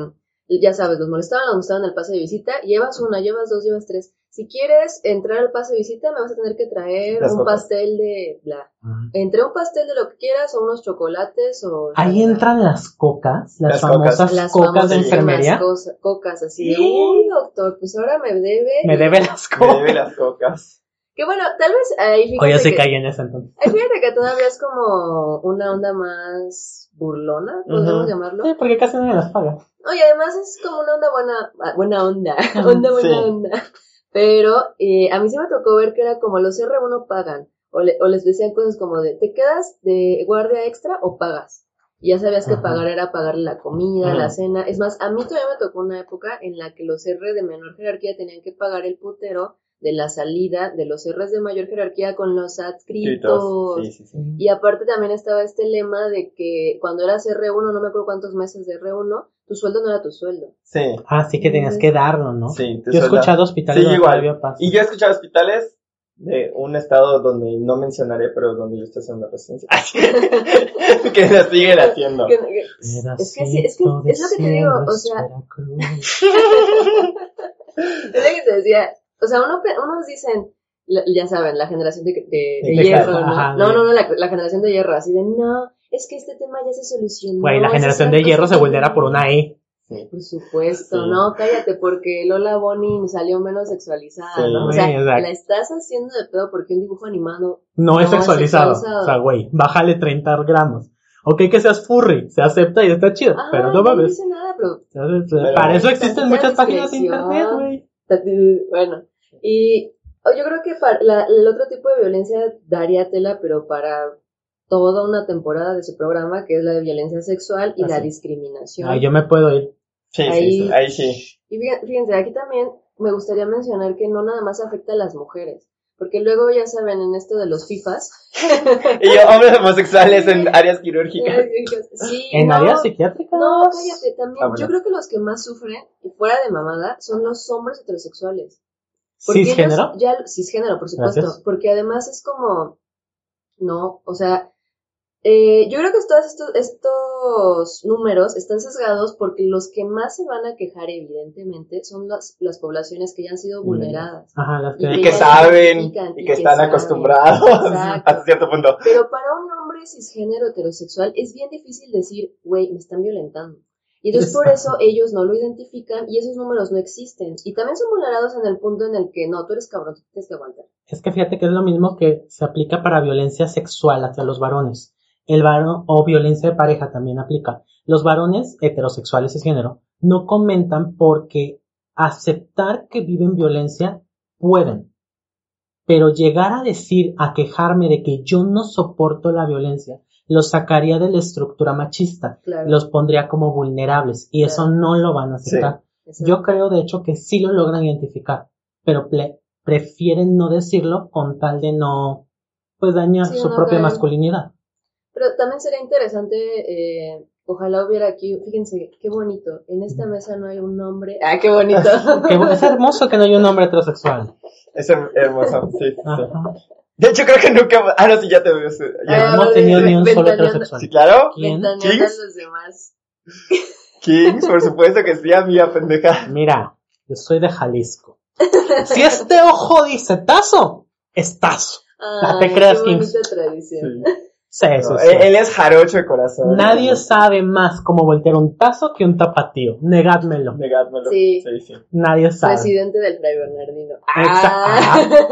ya sabes, los molestaban, los molestaban el pase de visita, llevas una, llevas dos, llevas tres. Si quieres entrar al pase de visita, me vas a tener que traer Las un cocas. pastel de bla. Uh-huh. Entre un pastel de lo que quieras o unos chocolates o... Ahí entran las cocas, las, las famosas cocas, las cocas famosas de enfermería. Las cocas, así de, ¿sí? uy, doctor, pues ahora me debe... Me debe las cocas. Me debe las cocas. Que bueno, tal vez ahí... O ya se cae en ese entonces. Ahí fíjate que todavía es como una onda más burlona, podemos uh-huh. llamarlo. Sí, porque casi no me las paga. No, y además es como una onda buena... Buena onda, onda buena sí. onda. Pero eh, a mí sí me tocó ver que era como los erre uno pagan, o, le, o les decían cosas como de, ¿te quedas de guardia extra o pagas? Y ya sabías que Ajá. pagar era pagarle la comida, Ajá. la cena. Es más, a mí todavía me tocó una época en la que los erre de menor jerarquía tenían que pagar el putero de la salida de los R Ss de mayor jerarquía con los adscritos. Sí, sí, sí. Y aparte también estaba este lema de que cuando eras erre uno, no me acuerdo cuántos meses de erre uno, tu sueldo no era tu sueldo. Sí. Ah, sí que tenías que darlo, ¿no? Sí. Yo he escuchado hospitales. Sí, igual. Y yo he escuchado hospitales de un estado donde no mencionaré, pero donde yo estoy haciendo una residencia. Que lo siguen haciendo. Que, que, es que sí, es que es lo que te digo, o sea... Es lo que te decía... O sea, uno, unos dicen, ya saben, la generación de, de, de hierro, ¿no? Ajá, no, no, no, la, la generación de hierro, así de, no, es que este tema ya se solucionó. Güey, la generación de hierro se volverá por una E. Sí, por supuesto, sí. No, cállate, porque Lola Bonnie salió menos sexualizada, sí, ¿no? O sea, exacto. La estás haciendo de pedo porque un dibujo animado no, no es sexualizado. sexualizado. O sea, güey, bájale treinta gramos. Ok, que seas furry, se acepta y está chido, ah, pero no mames. No dice nada, pero... pero para eso existen muchas páginas de internet, güey. Bueno. Y yo creo que para la, el otro tipo de violencia daría tela, pero para toda una temporada de su programa, que es la de violencia sexual y ah, la sí. discriminación. Ah, yo me puedo ir. Sí, ahí, sí, sí, ahí sí. Y fíjense, aquí también me gustaría mencionar que no nada más afecta a las mujeres, porque luego ya saben en esto de los fifas. Y yo, hombres homosexuales en áreas quirúrgicas. Sí, ¿en no, áreas psiquiátricas? No, cállate, también. Ah, bueno. Yo creo que los que más sufren, y fuera de mamada, son los hombres heterosexuales. ¿Cisgénero? Ya, cisgénero, por supuesto. Gracias. Porque además es como... No, o sea... Eh, yo creo que todos estos, estos números están sesgados porque los que más se van a quejar, evidentemente, son las, las poblaciones que ya han sido vulneradas. Ajá, las que... Y que, que saben, y que, y que están saben, acostumbrados hasta cierto punto. Pero para un hombre cisgénero heterosexual es bien difícil decir, güey, me están violentando. Y entonces por eso ellos no lo identifican y esos números no existen. Y también son vulnerados en el punto en el que, no, tú eres cabrón, tú tienes que aguantar. Es que fíjate que es lo mismo que se aplica para violencia sexual hacia los varones. El varón o violencia de pareja también aplica. Los varones heterosexuales de género no comentan porque aceptar que viven violencia pueden. Pero llegar a decir, a quejarme de que yo no soporto la violencia... Los sacaría de la estructura machista, claro. Los pondría como vulnerables y claro. Eso no lo van a aceptar. Sí, yo creo de hecho que sí lo logran identificar, pero ple- prefieren no decirlo con tal de no pues dañar sí, su no propia cae. masculinidad. Pero también sería interesante, eh, ojalá hubiera aquí, fíjense, qué bonito, en esta mesa no hay un hombre, ¡ah, qué bonito! Qué bueno, es hermoso que no haya un hombre heterosexual. Es hermoso, sí. Ajá. De hecho, creo que nunca... Ah, no, sí, ya te veo. Ya no he tenido ni un solo heterosexual. Sí, claro. ¿Quién? ¿Kings? Los demás. Kings, por supuesto que sí, amiga pendeja. Mira, yo soy de Jalisco. Si este ojo dice tazo, es tazo. Ay, te creas, Kings. Tradición. Sí. Sí, eso no, sí. Él es jarocho de corazón. Nadie ¿no? sabe más cómo voltear un tazo que un tapatío. Negádmelo. Negádmelo. Sí. Sí, sí. Nadie sabe. Presidente del Fray Bernardino. Exacto.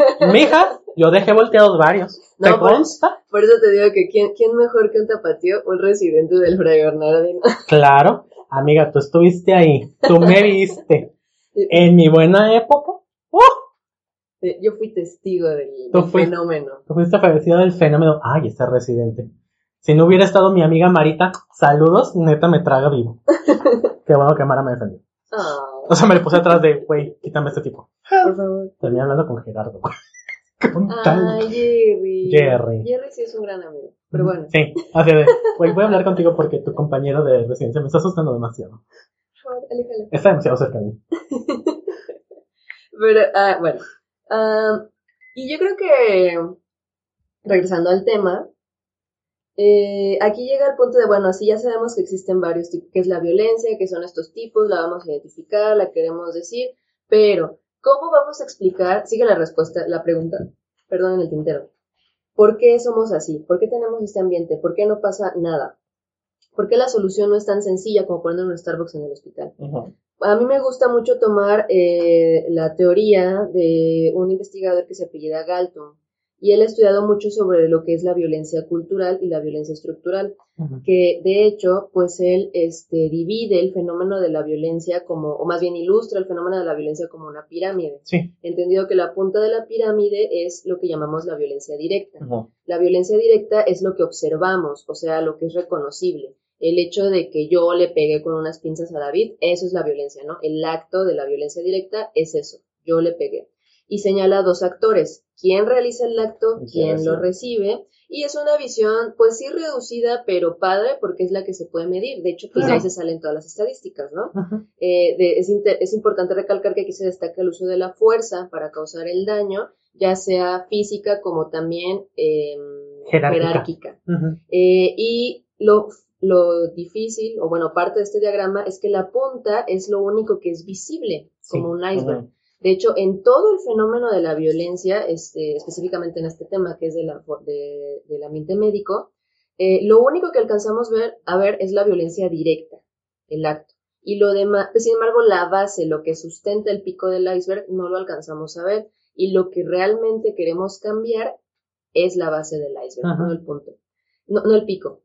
Ah. Mija, yo dejé volteados varios. No, ¿te por, consta? Por eso te digo que ¿quién, quién mejor que un tapatío? Un residente del Fray Bernardino. Claro. Amiga, tú estuviste ahí. Tú me viste. En mi buena época. ¡Uh! Yo fui testigo del, del fui, fenómeno. Tú fuiste favorecida del fenómeno. Ay, ese residente. Si no hubiera estado mi amiga Marita, saludos, neta me traga vivo. Qué bueno que Mara me defendió. Oh. O sea, me le puse atrás de, güey, quítame a este tipo. Por favor. Terminé hablando con Gerardo. Con ah, tal... Jerry. Jerry. Jerry sí es un gran amigo. Pero bueno. Sí, así de, güey, voy a hablar contigo porque tu compañero de residencia me está asustando demasiado. Por favor, aléjale. Está demasiado cerca de mí. Pero, ah, bueno. Uh, y yo creo que, regresando al tema, eh, aquí llega el punto de, bueno, así ya sabemos que existen varios tipos, que es la violencia, que son estos tipos, la vamos a identificar, la queremos decir, pero, ¿cómo vamos a explicar? Sigue la respuesta, la pregunta, perdón, en el tintero. ¿Por qué somos así? ¿Por qué tenemos este ambiente? ¿Por qué no pasa nada? ¿Por qué la solución no es tan sencilla como poner un Starbucks en el hospital? Uh-huh. A mí me gusta mucho tomar eh, la teoría de un investigador que se apellida Galtung, y él ha estudiado mucho sobre lo que es la violencia cultural y la violencia estructural, uh-huh. que de hecho, pues él este, divide el fenómeno de la violencia como, o más bien ilustra el fenómeno de la violencia como una pirámide. Sí. Entendido que la punta de la pirámide es lo que llamamos la violencia directa. Uh-huh. La violencia directa es lo que observamos, o sea, lo que es reconocible. El hecho de que yo le pegué con unas pinzas a David, eso es la violencia, ¿no? El acto de la violencia directa es eso, yo le pegué. y señala a dos actores, quién realiza el acto, quién lo recibe, y es una visión, pues sí reducida, pero padre, porque es la que se puede medir. De hecho, pues claro, ahí se salen todas las estadísticas, ¿no? Eh, de, es, inter, es importante recalcar que aquí se destaca el uso de la fuerza para causar el daño, ya sea física como también eh, jerárquica. jerárquica. Uh-huh. Eh, y lo... Lo difícil, o bueno, parte de este diagrama es que la punta es lo único que es visible, sí, como un iceberg. Uh-huh. De hecho, en todo el fenómeno de la violencia, este, específicamente en este tema que es de la, de, del ambiente médico, eh, lo único que alcanzamos ver, a ver es la violencia directa, el acto. Y lo demás, pues, sin embargo, la base, lo que sustenta el pico del iceberg, no lo alcanzamos a ver. Y lo que realmente queremos cambiar es la base del iceberg, uh-huh, no el punto, no, no el pico.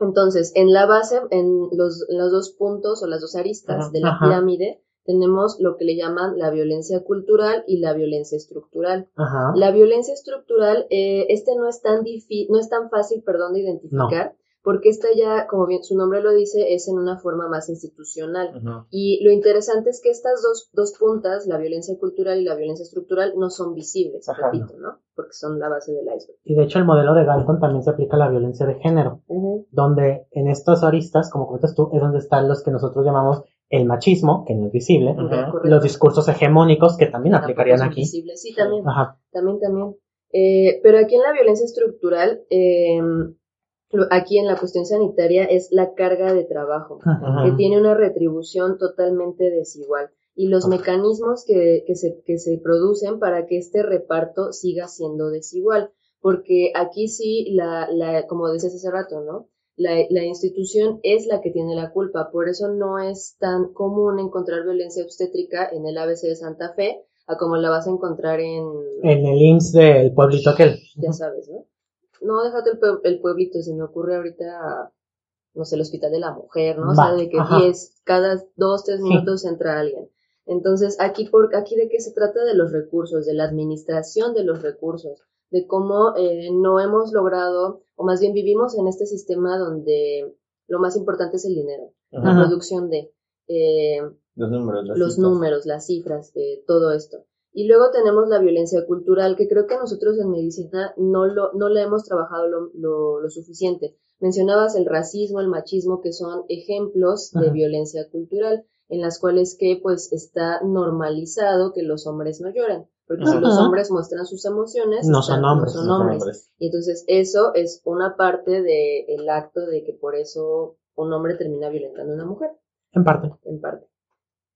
Entonces, en la base, en los, en los dos puntos o las dos aristas, ajá, de la, ajá, pirámide, tenemos lo que le llaman la violencia cultural y la violencia estructural. Ajá. La violencia estructural, eh, este no es tan difi- no es tan fácil, perdón, de identificar, no, porque esta ya, como bien su nombre lo dice, es en una forma más institucional. Ajá. Y lo interesante es que estas dos, dos puntas, la violencia cultural y la violencia estructural, no son visibles, ajá, repito, ¿no? Porque son la base del iceberg. Y de hecho el modelo de Galtung también se aplica a la violencia de género, uh-huh, donde en estas aristas, como comentas tú, es donde están los que nosotros llamamos el machismo, que no es visible, uh-huh, los discursos hegemónicos, que también bueno, aplicarían aquí. Visibles. Sí, también, ajá, también, también. Eh, pero aquí en la violencia estructural, eh, aquí en la cuestión sanitaria, es la carga de trabajo, uh-huh, que tiene una retribución totalmente desigual, y los mecanismos que, que, se, que se producen para que este reparto siga siendo desigual, porque aquí sí, la, la como decías hace rato, ¿no? La, la institución es la que tiene la culpa, por eso no es tan común encontrar violencia obstétrica en el A B C de Santa Fe, a como la vas a encontrar en... En el I M S S del pueblito aquel. Ya sabes, ¿no? No, déjate el, pue- el pueblito, se me ocurre ahorita... No sé, el hospital de la mujer, ¿no? Va, o sea, de que diez, cada dos, tres minutos, sí, entra alguien. Entonces, aquí por aquí de qué se trata, de los recursos, de la administración de los recursos, de cómo eh, no hemos logrado, o más bien vivimos en este sistema donde lo más importante es el dinero, ajá, la producción de eh, los números, las, los números, las cifras, eh, todo esto. Y luego tenemos la violencia cultural, que creo que nosotros en medicina no lo no la hemos trabajado lo, lo, lo suficiente. Mencionabas el racismo, el machismo, que son ejemplos, ajá, de violencia cultural, en las cuales que pues está normalizado que los hombres no lloran, porque, ajá, si los hombres muestran sus emociones, no están, son hombres, no son hombres. hombres. Y entonces eso es una parte de el acto de que por eso un hombre termina violentando a una mujer. En parte. En parte.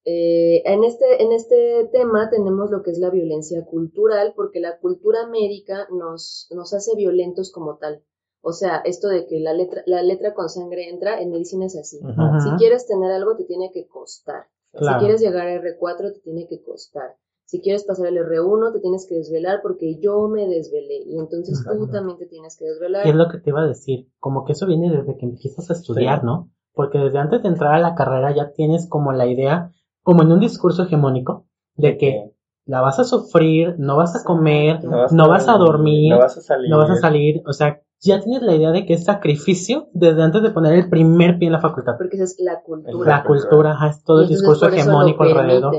Eh, en este en este tema tenemos lo que es la violencia cultural, porque la cultura médica nos nos hace violentos como tal. O sea, esto de que la letra la letra con sangre entra, en medicina es así. Ajá. Si quieres tener algo, te tiene que costar. Claro. Si quieres llegar a erre cuatro, te tiene que costar. Si quieres pasar el erre uno, te tienes que desvelar, porque yo me desvelé. Y entonces, ajá, tú también te tienes que desvelar. ¿Qué es lo que te iba a decir? Como que eso viene desde que empiezas a estudiar, sí, ¿no? Porque desde antes de entrar a la carrera ya tienes como la idea, como en un discurso hegemónico, de que la vas a sufrir, no vas a comer, no vas a, no vas a dormir, no vas a salir, no vas a salir, o sea, ya tienes la idea de que es sacrificio desde antes de poner el primer pie en la facultad. Porque esa es la cultura. La cultura, ajá, es todo el discurso hegemónico alrededor.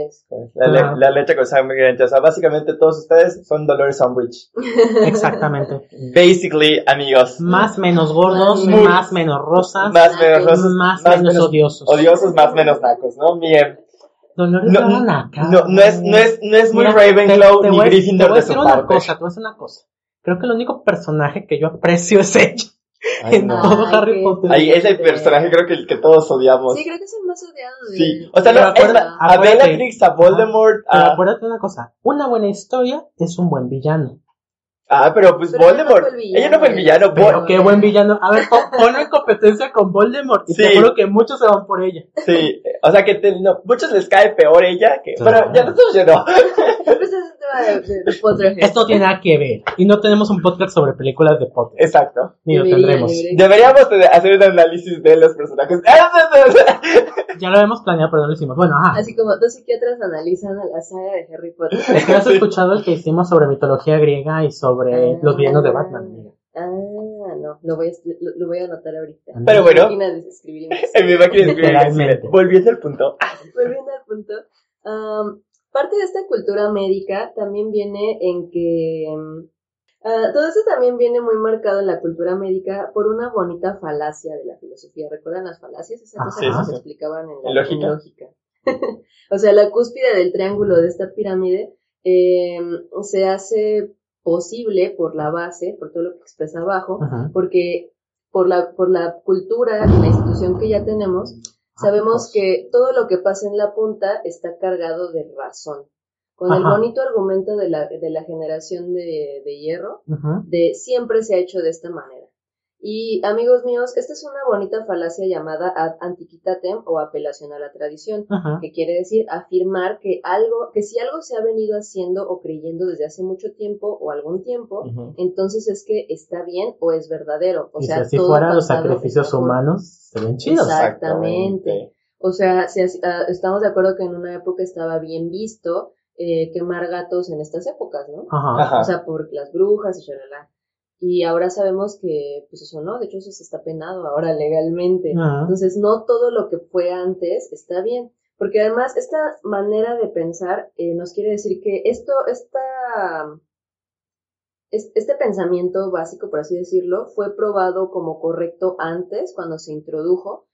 La, le- la leche con sangre, o sea, básicamente todos ustedes son Dolores Umbridge. Exactamente. Basically, amigos. Más menos gordos, más, más menos rosas, más menos, rosas, más, más menos, menos odiosos. Odiosos, más menos nacos, ¿no? Bien. Dolores no, no, no, no es, no es, no es muy mira, Ravenclaw te, te ni voy, Gryffindor de su parte. Te voy a decir una cosa, te voy a decir una cosa. Creo que el único personaje que yo aprecio es ella. Ay, en no. todo Ay, Harry Potter. Ahí es el personaje, creo que el que todos odiamos. Sí, creo que es el más odiado. De... Sí. O sea, no, acuérdate, es la, a Bellatrix, a Voldemort. Pero a... acuérdate una cosa. Una buena historia es un buen villano. Ah, pero pues pero Voldemort. Ella no fue el villano. No fue el villano pero qué buen villano. A ver, ponlo en competencia con Voldemort. Y sí, seguro que muchos se van por ella. Sí, o sea que te, no, muchos les cae peor ella que... Claro. Bueno, ya nosotros ya no. Esto tiene nada que ver. Y no tenemos un podcast sobre películas de Potter. Exacto. Ni lo tendremos. Deberíamos hacer un análisis de los personajes. Ya lo hemos planeado, pero no lo hicimos. Bueno, ajá. Así como dos psiquiatras analizan a la saga de Harry Potter. Es que has escuchado el que hicimos sobre mitología griega y sobre Sobre ah, los villanos de Batman. Mira. Ah, no, lo voy a, lo, lo voy a anotar ahorita. Pero bueno, en mi máquina de escribir. En mi máquina de escribir. Volviendo al punto. Volviendo al punto. Um, Parte de esta cultura médica también viene en que... Uh, todo eso también viene muy marcado en la cultura médica por una bonita falacia de la filosofía. ¿Recuerdan las falacias? Esa ah, cosa sí, que sí, nos sí. explicaban en la lógica. lógica. O sea, la cúspide del triángulo de esta pirámide eh, se hace posible por la base, por todo lo que expresa abajo, uh-huh. porque por la, por la cultura y la institución que ya tenemos, sabemos que todo lo que pasa en la punta está cargado de razón. Con Ajá. el bonito argumento de la, de la generación de, de hierro, Ajá. de siempre se ha hecho de esta manera. Y, amigos míos, esta es una bonita falacia llamada ad antiquitatem o apelación a la tradición, Ajá. que quiere decir afirmar que algo, que si algo se ha venido haciendo o creyendo desde hace mucho tiempo o algún tiempo, Ajá. entonces es que está bien o es verdadero. O y sea, si así fueran los sacrificios humanos, se ven chidos. Exactamente. Exactamente. O sea, si, uh, estamos de acuerdo que en una época estaba bien visto Eh, quemar gatos en estas épocas, ¿no? Ajá, ajá. O sea, por las brujas y shalala. Y ahora sabemos que, pues eso no, de hecho eso se está penado ahora legalmente. Ajá. Entonces, no todo lo que fue antes está bien. Porque además, esta manera de pensar eh, nos quiere decir que esto, esta... este pensamiento básico, por así decirlo, fue probado como correcto antes, cuando se introdujo.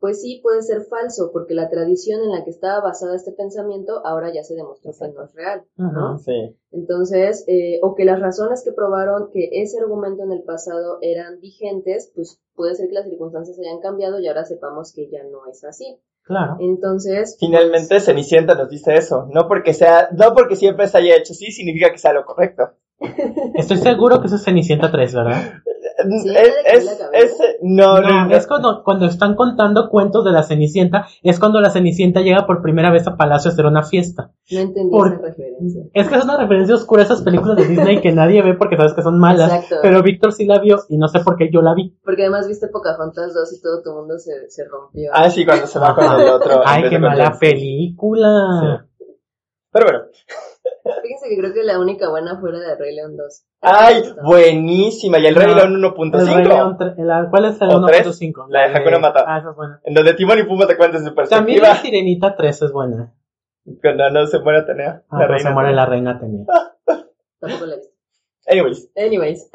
Pues sí, puede ser falso, porque la tradición en la que estaba basada este pensamiento ahora ya se demostró Exacto. que no es real, ¿no? Uh-huh, sí. Entonces, eh, o que las razones que probaron que ese argumento en el pasado eran vigentes, pues puede ser que las circunstancias hayan cambiado y ahora sepamos que ya no es así. Claro. Entonces... Finalmente, pues, Cenicienta nos dice eso. No porque sea, no porque siempre se haya hecho así, significa que sea lo correcto. Estoy seguro que eso es Cenicienta tres, ¿verdad? Sí, es, es, es, no, no, no, es cuando, cuando están contando cuentos de la Cenicienta, es cuando la Cenicienta llega por primera vez a Palacio a hacer una fiesta. No entendí por, esa referencia. Es que es una referencia oscura a esas películas de Disney que nadie ve porque sabes que son malas. Exacto. Pero Víctor sí la vio y no sé por qué yo la vi. Porque además viste Pocahontas dos y todo tu mundo se, se rompió. Ah, sí, cuando se va con el otro. Ay, qué mala el... película. Sí. Pero bueno. Fíjense que creo que la única buena fuera de Rey León dos. ¡Ay! No. Buenísima. Y el Rey no, León uno punto cinco. ¿Cuál es el uno punto cinco? La de Hakuna Matata. Ah, esa es buena. En donde Timón y Pumba te cuentan su perspectiva. También la Sirenita tres es buena. Cuando no se muere Atenea. Ah, la no reina se muere Atenea. La reina Atenea. Tampoco la he visto. Anyways. Anyways.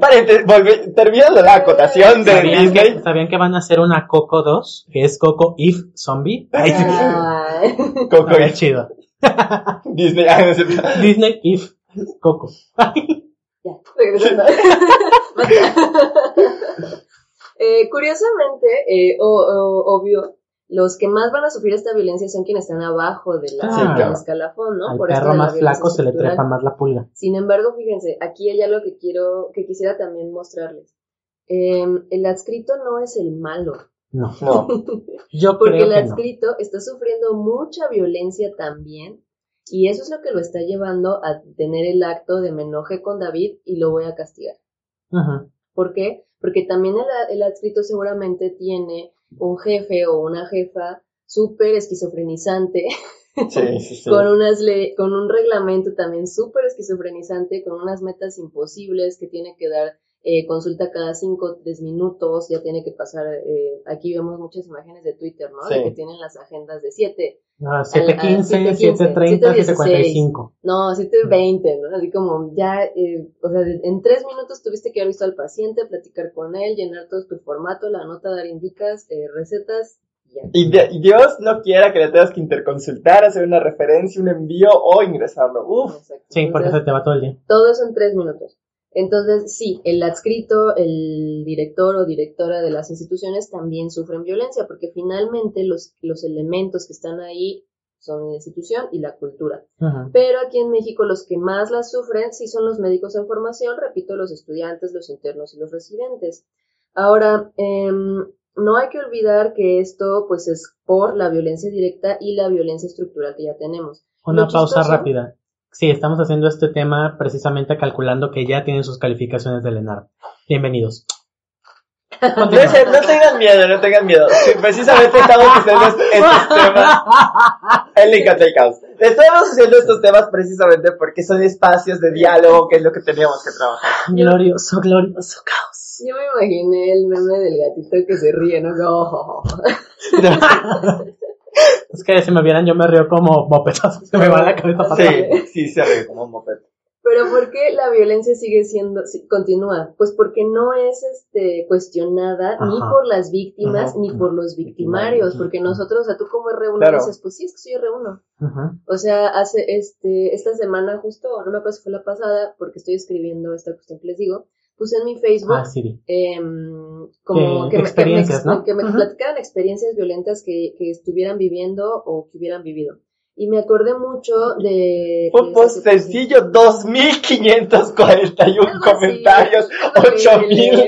Párate, volve, terminando la acotación de ¿Sabían Disney. Que, ¿Sabían que van a hacer una Coco dos? Que es Coco If Zombie. Ay, ay. Coco no, es chido. Disney, Disney if Coco. Ya, regresando. eh, curiosamente, eh, o, o, obvio, los que más van a sufrir esta violencia son quienes están abajo de la, ah, del escalafón, ¿no? Al Por perro más flaco se le trepa más la pulga. Sin embargo, fíjense, aquí hay algo que quiero, que quisiera también mostrarles. Eh, el adscrito no es el malo. No, no. Yo Porque creo el adscrito no. está sufriendo mucha violencia también, y eso es lo que lo está llevando a tener el acto de me enojé con David y lo voy a castigar. Ajá. ¿Por qué? Porque también el, el adscrito seguramente tiene un jefe o una jefa súper esquizofrenizante, sí, sí, sí. con, unas le- con un reglamento también súper esquizofrenizante, con unas metas imposibles que tiene que dar. Eh, consulta cada cinco, tres minutos, ya tiene que pasar, eh, aquí vemos muchas imágenes de Twitter, ¿no? Sí. De que tienen las agendas de siete. No, siete quince, siete treinta, siete cuarenta y cinco. No, siete veinte, ¿no? Así como ya, eh, o sea, en tres minutos tuviste que haber visto al paciente, platicar con él, llenar todo tu formato, la nota, dar indicas, eh, recetas, ya. Y, de, y Dios no quiera que le tengas que interconsultar, hacer una referencia, un envío o ingresarlo. Uf. Exacto. Sí, porque entonces, se te va todo el día. Todo eso en tres minutos. Entonces, sí, el adscrito, el director o directora de las instituciones también sufren violencia, porque finalmente los, los elementos que están ahí son la institución y la cultura. Ajá. Pero aquí en México los que más las sufren sí son los médicos en formación, repito, los estudiantes, los internos y los residentes. Ahora, eh, no hay que olvidar que esto pues es por la violencia directa y la violencia estructural que ya tenemos. Una pausa rápida. Sí, estamos haciendo este tema precisamente calculando que ya tienen sus calificaciones del ENARM. Bienvenidos. No, no tengan miedo, no tengan miedo. Sí, precisamente estamos haciendo estos temas. El INCAN del caos. Estamos haciendo estos temas precisamente porque son espacios de diálogo, que es lo que teníamos que trabajar. Glorioso, glorioso caos. Yo me imaginé el meme del gatito que se ríe, ¿no? No. Es que si me vieran yo me río como mopeto, se me va la cabeza para sí, atrás. Sí, se ríe como mopeto. Pero ¿por qué la violencia sigue siendo, continúa? Pues porque no es este cuestionada, ajá, ni por las víctimas, ajá, ni por los victimarios, porque nosotros, o sea, tú como erre uno claro, dices, pues sí, es que soy erre uno. Ajá. O sea, hace este esta semana justo, no me acuerdo si fue la pasada, porque estoy escribiendo esta cuestión que les digo, puse en mi Facebook, ah, sí, eh, como eh, que, experiencias, me, que me, ¿no? que me platicaran experiencias violentas que, que estuvieran viviendo o que hubieran vivido. Y me acordé mucho de... Fue un post sencillo, dos mil quinientos cuarenta y uno comentarios, ocho mil,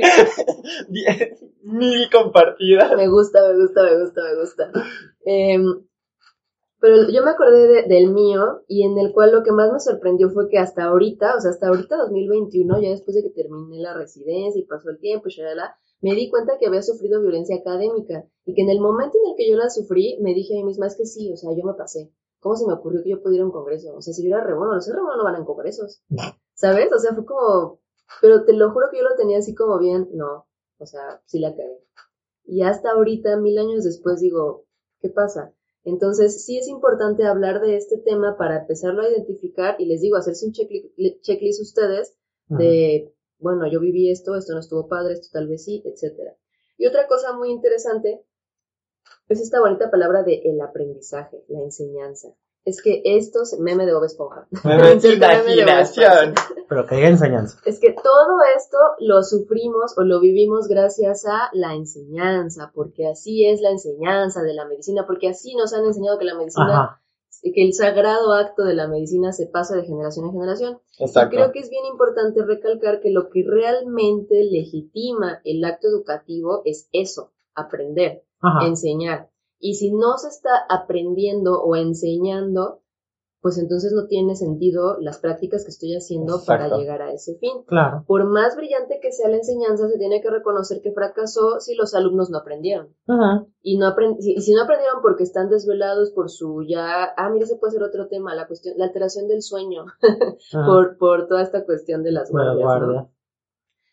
diez mil compartidas. Me gusta, me gusta, me gusta, me gusta. Eh, pero yo me acordé de, del mío, y en el cual lo que más me sorprendió fue que hasta ahorita, o sea, hasta ahorita dos mil veintiuno, ya después de que terminé la residencia y pasó el tiempo, shalala, me di cuenta que había sufrido violencia académica, y que en el momento en el que yo la sufrí, me dije a mí misma, es que sí, o sea, yo me pasé. ¿Cómo se me ocurrió que yo pudiera ir a un congreso? O sea, si yo era re bueno, los re bueno no van a congresos, ¿sabes? O sea, fue como... Pero te lo juro que yo lo tenía así como bien, no, o sea, sí la cagué. Y hasta ahorita, mil años después, digo, ¿qué pasa? Entonces, sí es importante hablar de este tema para empezarlo a identificar, y les digo, hacerse un checkli- checklist ustedes de, ajá, bueno, yo viví esto, esto no estuvo padre, esto tal vez sí, etcétera. Y otra cosa muy interesante... Es esta bonita palabra de el aprendizaje, la enseñanza. Es que esto es meme de Bob Esponja. Meme de imaginación. Pero que haya enseñanza. Es que todo esto lo sufrimos o lo vivimos gracias a la enseñanza, porque así es la enseñanza de la medicina, porque así nos han enseñado que la medicina, ajá, que el sagrado acto de la medicina se pasa de generación en generación. Exacto. Y creo que es bien importante recalcar que lo que realmente legitima el acto educativo es eso, aprender. Ajá. Enseñar. Y si no se está aprendiendo o enseñando, pues entonces no tiene sentido las prácticas que estoy haciendo, exacto, para llegar a ese fin. Claro. Por más brillante que sea la enseñanza, se tiene que reconocer que fracasó si los alumnos no aprendieron. Ajá. Y no aprend- si, si no aprendieron porque están desvelados por su ya... Ah, mira, ese puede ser otro tema, la cuestión, la alteración del sueño por, por toda esta cuestión de las guardias, bueno, guardia, ¿no?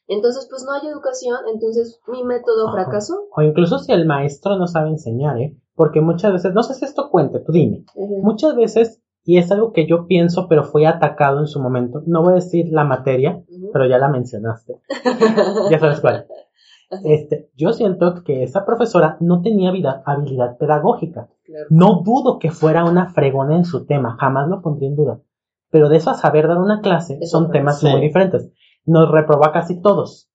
Entonces, pues no hay educación, entonces mi método, ajá, fracasó. O incluso si el maestro no sabe enseñar, ¿eh? Porque muchas veces, no sé si esto cuente, tú dime. Uh-huh. Muchas veces, y es algo que yo pienso, pero fui atacado en su momento, no voy a decir la materia, uh-huh, pero ya la mencionaste. Ya sabes cuál. Este, yo siento que esa profesora no tenía habilidad, habilidad pedagógica. Claro. No dudo que fuera una fregona en su tema, jamás lo pondría en duda. Pero de eso a saber dar una clase, eso son temas sí, muy diferentes. Nos reproba casi todos.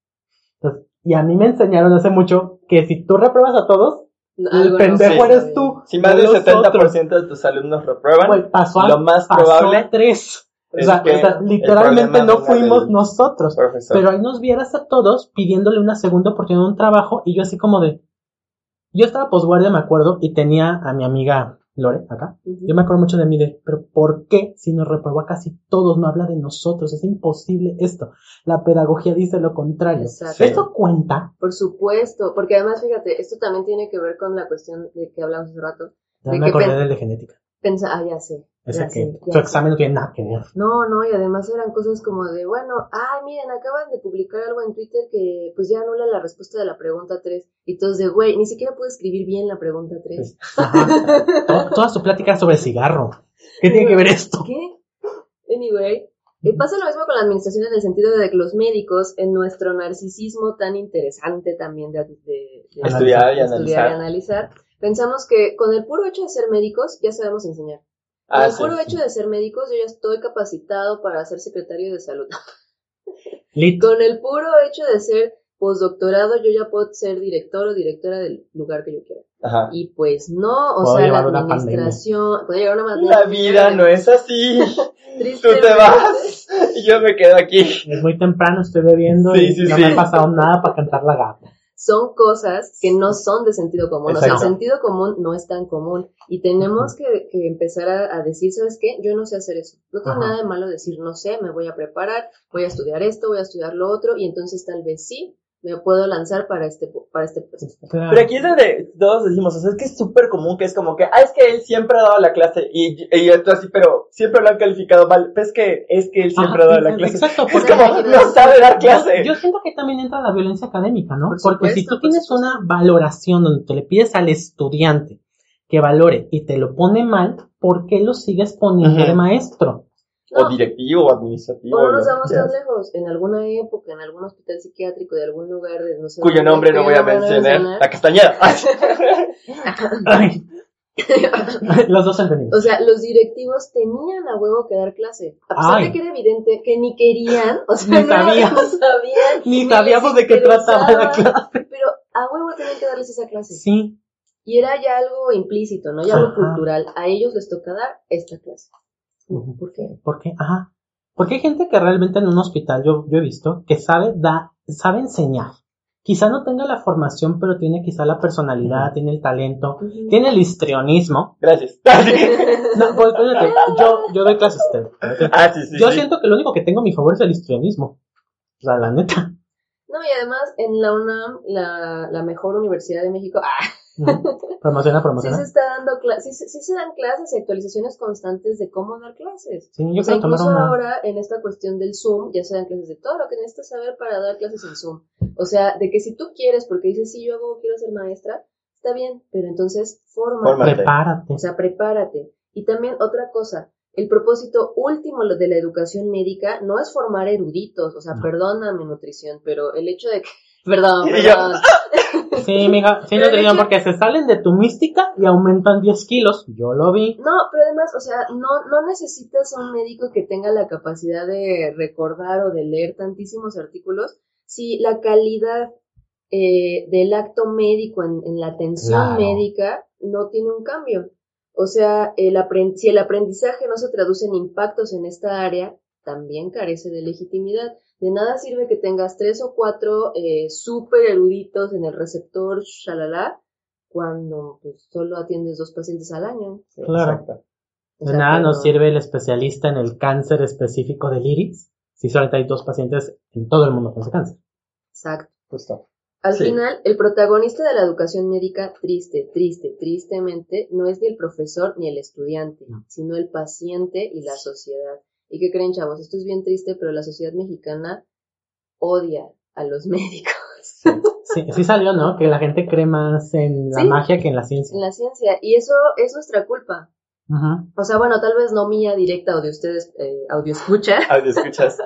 Entonces, y a mí me enseñaron hace mucho que si tú repruebas a todos, no, el pendejo sí, eres tú. Si más del setenta por ciento de tus alumnos reprueban, pues pasó a, lo más pasó probable a tres. O sea, o sea, literalmente no fuimos nosotros. Profesor. Pero ahí nos vieras a todos pidiéndole una segunda oportunidad de un trabajo, y yo así como de... Yo estaba posguardia, me acuerdo, y tenía a mi amiga Lore acá. Uh-huh. Yo me acuerdo mucho de mí de, pero ¿por qué si nos reprobó a casi todos no habla de nosotros? Es imposible esto. La pedagogía dice lo contrario. Exacto. ¿Esto cuenta? Por supuesto, porque además, fíjate, esto también tiene que ver con la cuestión de que hablamos hace rato. Ya de me que acordé pen- del de genética. Pensa, ah, ya sé. Ya que sé, ya su examen sé. No tiene nada que ver. No, no, y además eran cosas como de, bueno, ay, miren, acaban de publicar algo en Twitter que pues ya anula la respuesta de la pregunta tres. Y todos de, güey, ni siquiera pude escribir bien la pregunta tres. Pues, toda, toda su plática sobre el cigarro. ¿Qué tiene que ver esto? ¿Qué? Anyway, eh, pasa lo mismo con la administración en el sentido de que los médicos, en nuestro narcisismo tan interesante también de, de, de estudiar, y, estudiar analizar. y analizar, pensamos que con el puro hecho de ser médicos ya sabemos enseñar. Por ah, el puro sí, hecho sí. de ser médicos, yo ya estoy capacitado para ser secretario de salud. Lit. Con el puro hecho de ser postdoctorado, yo ya puedo ser director o directora del lugar que yo quiera. Ajá. Y pues no, o sea, la administración... Puedo llevar una pandemia. La vida no es así. Tú te vas y yo me quedo aquí. Es muy temprano, estoy bebiendo sí, y sí, no sí. me ha pasado nada para cantar la gata. Son cosas que no son de sentido común. Exacto. O sea, el sentido común no es tan común. Y tenemos que, que empezar a, a decir, ¿sabes qué? Yo no sé hacer eso. No tiene ajá. nada de malo decir, no sé, me voy a preparar, voy a estudiar esto, voy a estudiar lo otro, y entonces tal vez sí me puedo lanzar para este para este puesto. Claro. Pero aquí es donde todos decimos, o sea, es que es súper común, que es como que, ah, es que él siempre ha dado la clase, y, y esto así, pero siempre lo han calificado mal. Pues es que, es que él siempre ajá, ha dado la clase. Exacto. Es como, no sabe dar clase. Yo, yo siento que también entra la violencia académica, ¿no? Por Porque supuesto, si tú por tienes supuesto. una valoración donde te le pides al estudiante que valore y te lo pone mal, ¿por qué lo sigues poniendo uh-huh. de maestro? No. O directivo, o administrativo. O no nos vamos tan lejos. En alguna época, en algún hospital psiquiátrico de algún lugar, de, no sé, cuyo nombre no voy a mencionar. La Castañeda. Los dos entendimos. O sea, los directivos tenían a huevo que dar clase. A pesar Ay. de que era evidente que ni querían, o sea, ni no sabíamos, no sabían, ni, ni sabíamos de qué trataba la clase. Pero a huevo tenían que darles esa clase. Sí. Y era ya algo implícito, ¿no? Ya algo Ajá. cultural. A ellos les toca dar esta clase. ¿Por qué? ¿Por qué? Ajá. Porque hay gente que realmente en un hospital, yo, yo he visto, que sabe da, sabe enseñar. Quizá no tenga la formación, pero tiene quizá la personalidad, uh-huh. tiene el talento, uh-huh. tiene el histrionismo. Gracias. No, pues, espérate, yo, yo doy clases. Ah, sí, sí, yo sí. siento que lo único que tengo a mi favor es el histrionismo. O sea, la neta. No, y además en la UNAM, la, la mejor universidad de México... ¡Ah! Promociona, promociona. Sí se está dando cla- sí, sí se dan clases y actualizaciones constantes de cómo dar clases. Sí, yo o sea, incluso una... ahora en esta cuestión del Zoom ya se dan clases de todo lo que necesitas saber para dar clases en Zoom. O sea, de que si tú quieres, porque dices, sí, yo hago, quiero ser maestra, está bien, pero entonces fórmate. Prepárate. O sea, prepárate. Y también otra cosa, el propósito último de la educación médica no es formar eruditos. O sea, no. Perdóname, nutrición, pero el hecho de que... Perdón, perdón. Sí, mija, sí, no te digan porque se salen de tu mística y aumentan diez kilos. Yo lo vi. No, pero además, o sea, no, no necesitas a un médico que tenga la capacidad de recordar o de leer tantísimos artículos. Si la calidad eh, del acto médico en, en la atención claro. médica no tiene un cambio. O sea, el aprend- si el aprendizaje no se traduce en impactos en esta área, también carece de legitimidad. De nada sirve que tengas tres o cuatro eh, súper eruditos en el receptor, shalala, cuando pues, solo atiendes dos pacientes al año. ¿Sí? Claro. O sea, de nada nos no... sirve el especialista en el cáncer específico del iris si solamente hay dos pacientes en todo el mundo con ese cáncer. Exacto. Justo. Al sí. final, el protagonista de la educación médica, triste, triste, tristemente, no es ni el profesor ni el estudiante, no. sino el paciente y la sociedad. ¿Y qué creen, chavos? Esto es bien triste, pero la sociedad mexicana odia a los médicos. Sí, sí, sí salió, ¿no? Que la gente cree más en la ¿Sí? magia que en la ciencia. En la ciencia. Y eso es nuestra culpa. Uh-huh. O sea, bueno, tal vez no mía directa o de ustedes, eh, audio escucha. Audio escuchas.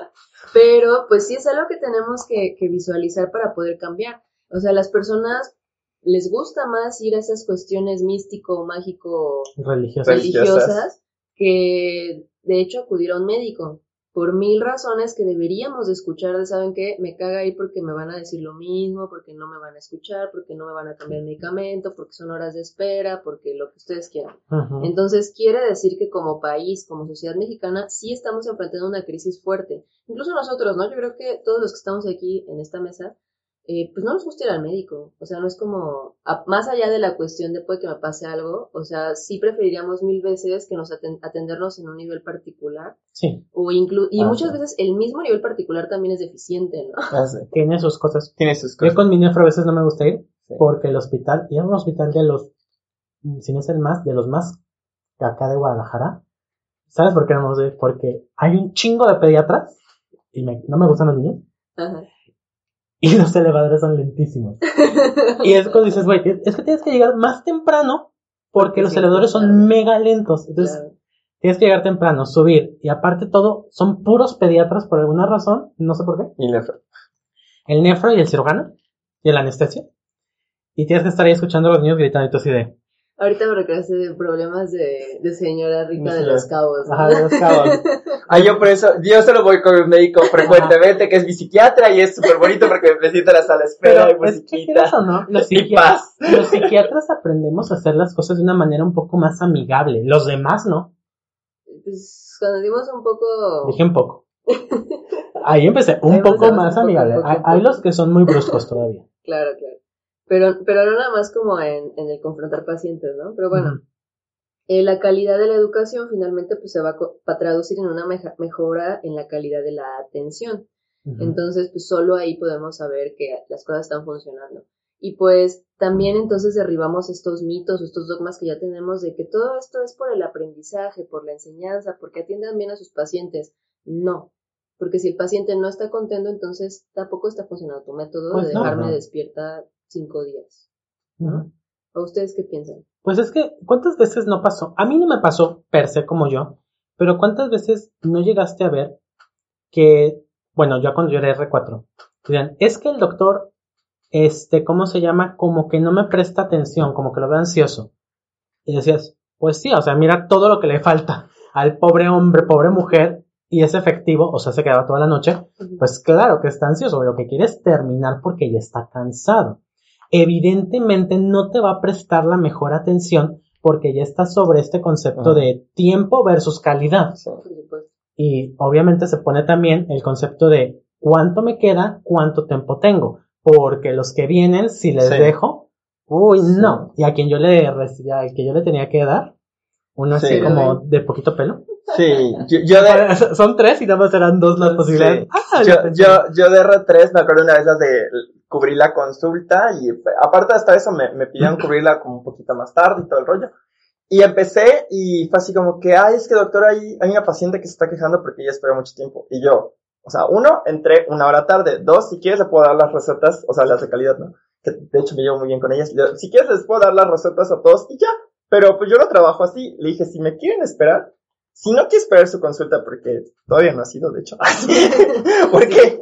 Pero, pues sí es algo que tenemos que, que visualizar para poder cambiar. O sea, las personas les gusta más ir a esas cuestiones místico, mágico, religiosas, religiosas que... De hecho, acudir a un médico, por mil razones que deberíamos de escuchar, de saben qué, me caga ahí porque me van a decir lo mismo, porque no me van a escuchar, porque no me van a cambiar el medicamento, porque son horas de espera, porque lo que ustedes quieran. Uh-huh. Entonces, quiere decir que como país, como sociedad mexicana, sí estamos enfrentando una crisis fuerte. Incluso nosotros, ¿no? Yo creo que todos los que estamos aquí en esta mesa, eh, pues no nos gusta ir al médico. O sea, no es como, a, más allá de la cuestión de puede que me pase algo, o sea, sí preferiríamos mil veces que nos aten- atendernos en un nivel particular. Sí. O inclu- y ah, muchas sí. veces el mismo nivel particular también es deficiente, ¿no? Ah, sí. Tiene sus cosas. Tiene sus cosas. Yo con mi nefro a veces no me gusta ir, sí. porque el hospital, y es un hospital de los, si no es el más, de los más de acá de Guadalajara. ¿Sabes por qué no me gusta ir? Porque hay un chingo de pediatras, y me, no me gustan los niños. Ajá. Y los elevadores son lentísimos. Y es cuando dices, güey, es que tienes que llegar más temprano porque los sí, elevadores son claro. mega lentos. Entonces, claro. tienes que llegar temprano, subir. Y aparte todo, son puros pediatras por alguna razón, no sé por qué. Y el nefro. El nefro y el cirujano y el anestesio. Y tienes que estar ahí escuchando a los niños gritando y tú así de... Ahorita me recreaste de problemas de, de señora rica sí, de los cabos. ¿No? Ajá, de los cabos. Ah, yo por eso, yo solo voy con un médico frecuentemente, que es mi psiquiatra, y es súper bonito porque me siento a la sala de espera y musiquita. ¿Es no? Los psiquiatras, los psiquiatras aprendemos a hacer las cosas de una manera un poco más amigable. Los demás, ¿no? Pues, cuando dimos un poco... Dije un poco. Ahí empecé, un Ahí poco más un amigable. Poco, poco, hay, hay los que son muy bruscos todavía. Claro, claro. Pero, pero no nada más como en, en el confrontar pacientes, ¿no? Pero bueno, uh-huh. eh, la calidad de la educación finalmente pues se va a, co- va a traducir en una meja- mejora en la calidad de la atención. Uh-huh. Entonces, pues solo ahí podemos saber que las cosas están funcionando. Y pues también entonces derribamos estos mitos o estos dogmas que ya tenemos de que todo esto es por el aprendizaje, por la enseñanza, porque atiendan bien a sus pacientes. No. Porque si el paciente no está contento, entonces tampoco está funcionando tu método pues de no, dejarme no. despierta cinco días. ¿No? ¿O ustedes qué piensan? Pues es que, ¿cuántas veces no pasó? A mí no me pasó per se como yo, pero ¿cuántas veces no llegaste a ver que, bueno, yo cuando yo era erre cuatro, dirán, es que el doctor, este, ¿cómo se llama? Como que no me presta atención, como que lo veo ansioso. Y decías, pues sí, o sea, mira todo lo que le falta al pobre hombre, pobre mujer, y es efectivo, o sea, se quedaba toda la noche, pues claro que está ansioso, lo que quiere es terminar porque ya está cansado. Evidentemente no te va a prestar la mejor atención porque ya está sobre este concepto uh-huh. de tiempo versus calidad. Sí, pues. Y obviamente se pone también el concepto de cuánto me queda, cuánto tiempo tengo, porque los que vienen, si les sí. dejo, uy, sí. no, y a quien yo le al que yo le tenía que dar, uno sí, así como de poquito pelo. Sí, yo, yo de... son tres y nada más eran dos las posibilidades. Sí. Ah, yo, yo, yo de erre tres me acuerdo una vez las de cubrir la consulta y aparte hasta eso me, me pidieron cubrirla como un poquito más tarde y todo el rollo. Y empecé y fue así como que, ay, es que doctor, hay, hay una paciente que se está quejando porque ella espera mucho tiempo. Y yo, o sea, uno, entré una hora tarde. Dos, si quieres le puedo dar las recetas, o sea, las de calidad, ¿no? Que de hecho me llevo muy bien con ellas. Yo, si quieres les puedo dar las recetas a todos y ya. Pero pues yo lo trabajo así. Le dije, si me quieren esperar, si no quiere esperar su consulta, porque todavía no ha sido, de hecho, porque,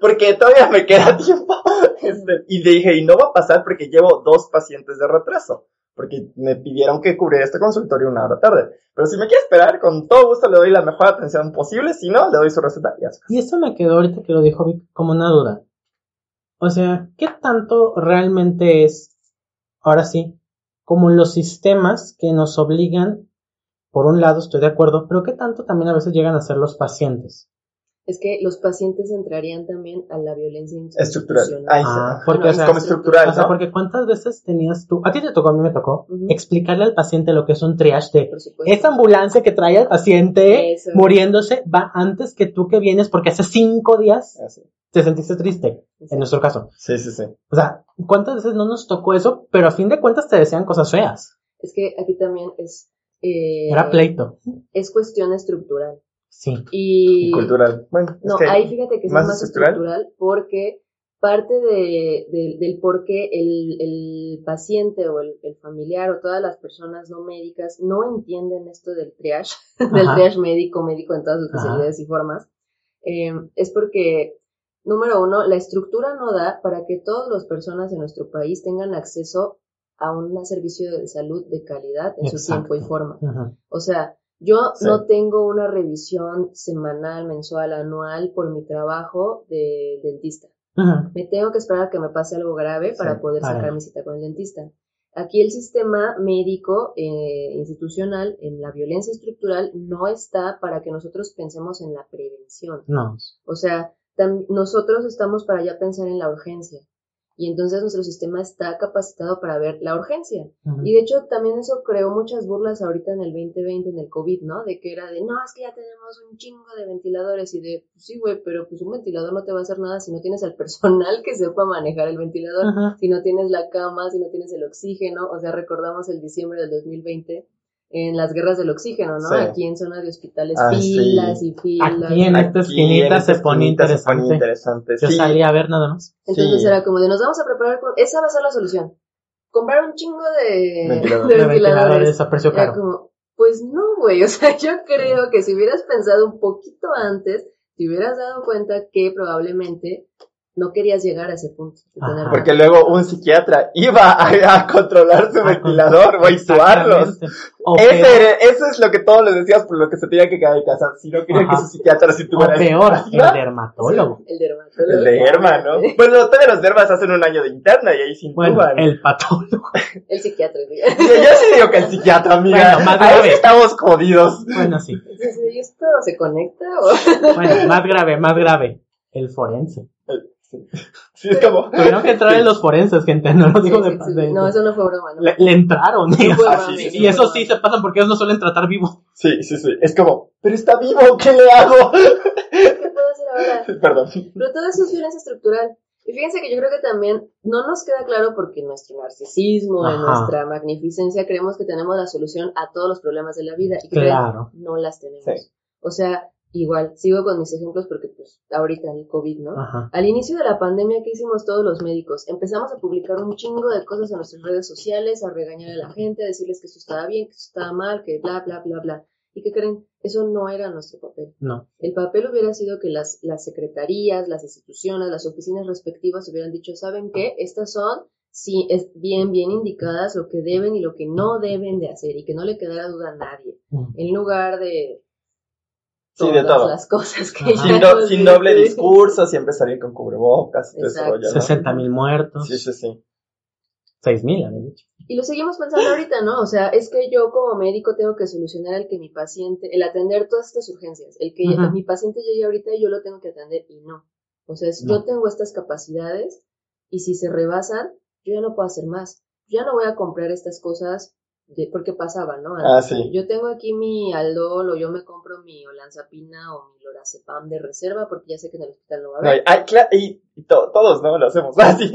porque todavía me queda tiempo, este, y le dije, y no va a pasar porque llevo dos pacientes de retraso, porque me pidieron que cubriera este consultorio una hora tarde, pero si me quiere esperar, con todo gusto le doy la mejor atención posible, si no, le doy su receta. Y eso me quedó ahorita que lo dijo Vic como una duda, o sea, ¿qué tanto realmente es, ahora sí, como los sistemas que nos obligan? Por un lado estoy de acuerdo, pero ¿qué tanto también a veces llegan a ser los pacientes? Es que los pacientes entrarían también a la violencia institucional. Estructural. Ahí ah, porque, no, o sea, como estructural, ¿no? O sea, porque ¿cuántas veces tenías tú, a ti te tocó, a mí me tocó, uh-huh. explicarle al paciente lo que es un triage de esa ambulancia que trae al paciente eso. Muriéndose va antes que tú que vienes porque hace cinco días eso. Te sentiste triste, sí. en nuestro caso. Sí, sí, sí. O sea, ¿cuántas veces no nos tocó eso? Pero a fin de cuentas te decían cosas feas. Es que aquí también es... Eh, Era pleito. Es cuestión estructural. Sí. Y, y cultural. Bueno, no, es que ahí fíjate que más es más estructural, estructural porque parte de, de, del por qué el, el paciente o el, el familiar o todas las personas no médicas no entienden esto del triage, ajá. del triage médico, médico en todas sus especialidades ajá. y formas, eh, es porque, número uno, la estructura no da para que todas las personas en nuestro país tengan acceso a un servicio de salud de calidad en exacto. su tiempo y forma. Uh-huh. O sea, yo sí. no tengo una revisión semanal, mensual, anual por mi trabajo de dentista. Uh-huh. Me tengo que esperar a que me pase algo grave sí. para poder sacar vale. mi cita con el dentista. Aquí el sistema médico eh, institucional en la violencia estructural no está para que nosotros pensemos en la prevención. No. O sea, tam- nosotros estamos para ya pensar en la urgencia. Y entonces nuestro sistema está capacitado para ver la urgencia. Uh-huh. Y de hecho también eso creó muchas burlas ahorita en el veinte veinte, en el COVID, ¿no? De que era de, no, es que ya tenemos un chingo de ventiladores. Y de, pues sí, güey, pero pues un ventilador no te va a hacer nada si no tienes al personal que sepa manejar el ventilador, uh-huh. si no tienes la cama, si no tienes el oxígeno. O sea, recordamos el diciembre del dos mil veinte en las guerras del oxígeno, ¿no? Sí. Aquí en zonas de hospitales, ah, filas sí. y filas. Aquí en esta esquinita se pone interesante. Se pone interesante. Yo sí. salí a ver nada más. Entonces sí. era como de, nos vamos a preparar con... Esa va a ser la solución. Comprar un chingo de... Ventiladores. De ventiladores a precio caro. Era como, pues no, güey. O sea, yo creo que si hubieras pensado un poquito antes, te hubieras dado cuenta que probablemente... no querías llegar a ese punto. Tener... Porque luego un psiquiatra iba a, a controlar su a ventilador o a intubarlos. Eso es lo que todos les decías por lo que se tenía que quedar en casa. Si no querían que su psiquiatra se tuviera... O peor, el dermatólogo. Sí, el dermatólogo. El derma, ¿no? Bueno, todavía los dermas hacen un año de interna y ahí se intuban. Bueno, el patólogo. El psiquiatra, amiga. Yo, yo sí digo que el psiquiatra, amiga. Bueno, más grave. Estamos jodidos. Bueno, sí. ¿Y esto se conecta? O... Bueno, más grave, más grave. El forense. El... Sí. Sí, es como... Tuvieron que entrar en los forenses, gente, no lo digo sí, sí, de sí. No, eso no fue broma, ¿no? Le, le entraron, no ah, sí, sí, sí, y no eso sí se pasan porque ellos no suelen tratar vivo. Sí, sí, sí, es como, pero está vivo, ¿qué le hago? ¿Qué puedo hacer ahora? Perdón. Pero todo eso es violencia estructural. Y fíjense que yo creo que también no nos queda claro porque en nuestro narcisismo, ajá. en nuestra magnificencia, creemos que tenemos la solución a todos los problemas de la vida. Y claro. que no las tenemos. Sí. O sea... Igual, sigo con mis ejemplos porque pues ahorita el COVID, ¿no? Ajá. Al inicio de la pandemia, ¿qué hicimos todos los médicos? Empezamos a publicar un chingo de cosas en nuestras redes sociales, a regañar a la gente, a decirles que eso estaba bien, que eso estaba mal, que bla, bla, bla, bla. ¿Y qué creen? Eso no era nuestro papel. No. El papel hubiera sido que las, las secretarías, las instituciones, las oficinas respectivas hubieran dicho, ¿saben qué? Estas son, sí, es bien, bien indicadas lo que deben y lo que no deben de hacer, y que no le quedara duda a nadie. Mm. En lugar de... Sí, de todo. Las cosas que sin, do, sin doble discurso, siempre salir con cubrebocas. sesenta mil ¿no? muertos. Sí, sí, sí. seis mil, han dicho. Y lo seguimos pensando ahorita, ¿no? O sea, es que yo como médico tengo que solucionar el que mi paciente, el atender todas estas urgencias, el que uh-huh. mi paciente llegue ahorita y yo lo tengo que atender, y no. O sea, es, no. yo tengo estas capacidades y si se rebasan, yo ya no puedo hacer más. Yo ya no voy a comprar estas cosas. De, porque pasaba, ¿no? Antes, ah, sí. Yo tengo aquí mi Aldol, o yo me compro mi olanzapina o mi lorazepam de reserva porque ya sé que en el hospital no va a haber. Ay, claro, y, y to, todos, ¿no? Lo hacemos así.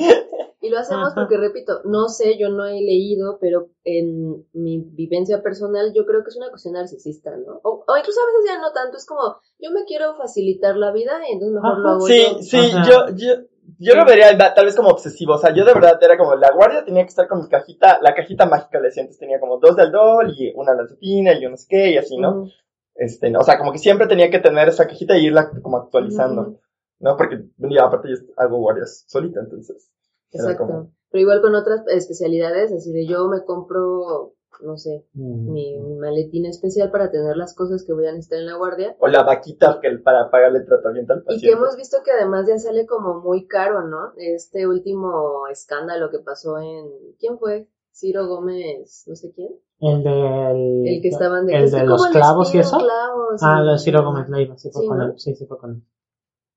Y lo hacemos porque, repito, no sé, yo no he leído, pero en mi vivencia personal yo creo que es una cuestión narcisista, ¿no? O, o incluso a veces ya no tanto, es como, yo me quiero facilitar la vida y entonces mejor ajá, lo hago sí, yo. Sí, sí, yo... yo... Yo lo vería tal vez como obsesivo, o sea, yo de verdad era como, la guardia tenía que estar con mi cajita, la cajita mágica de asientos tenía como dos de Aldol y una lanzapina y yo no sé qué y así, ¿no? Uh-huh. Este, no, o sea, como que siempre tenía que tener esa cajita y irla como actualizando, uh-huh. ¿no? Porque, ya, aparte yo hago guardias solita, entonces. Exacto, como... pero igual con otras especialidades, así de yo me compro, no sé, uh-huh. mi, mi maletín especial para tener las cosas que voy a necesitar en la guardia. O la vaquita que el, para pagarle el tratamiento al paciente. Y que hemos visto que además ya sale como muy caro, ¿no? Este último escándalo que pasó en... ¿Quién fue? Ciro Gómez, no sé quién. El del... El que estaban de... El de los clavos y eso. Clavos, ah, lo de Ciro Gómez Leiva, sí fue sí, con él. ¿No? Sí, sí fue con él.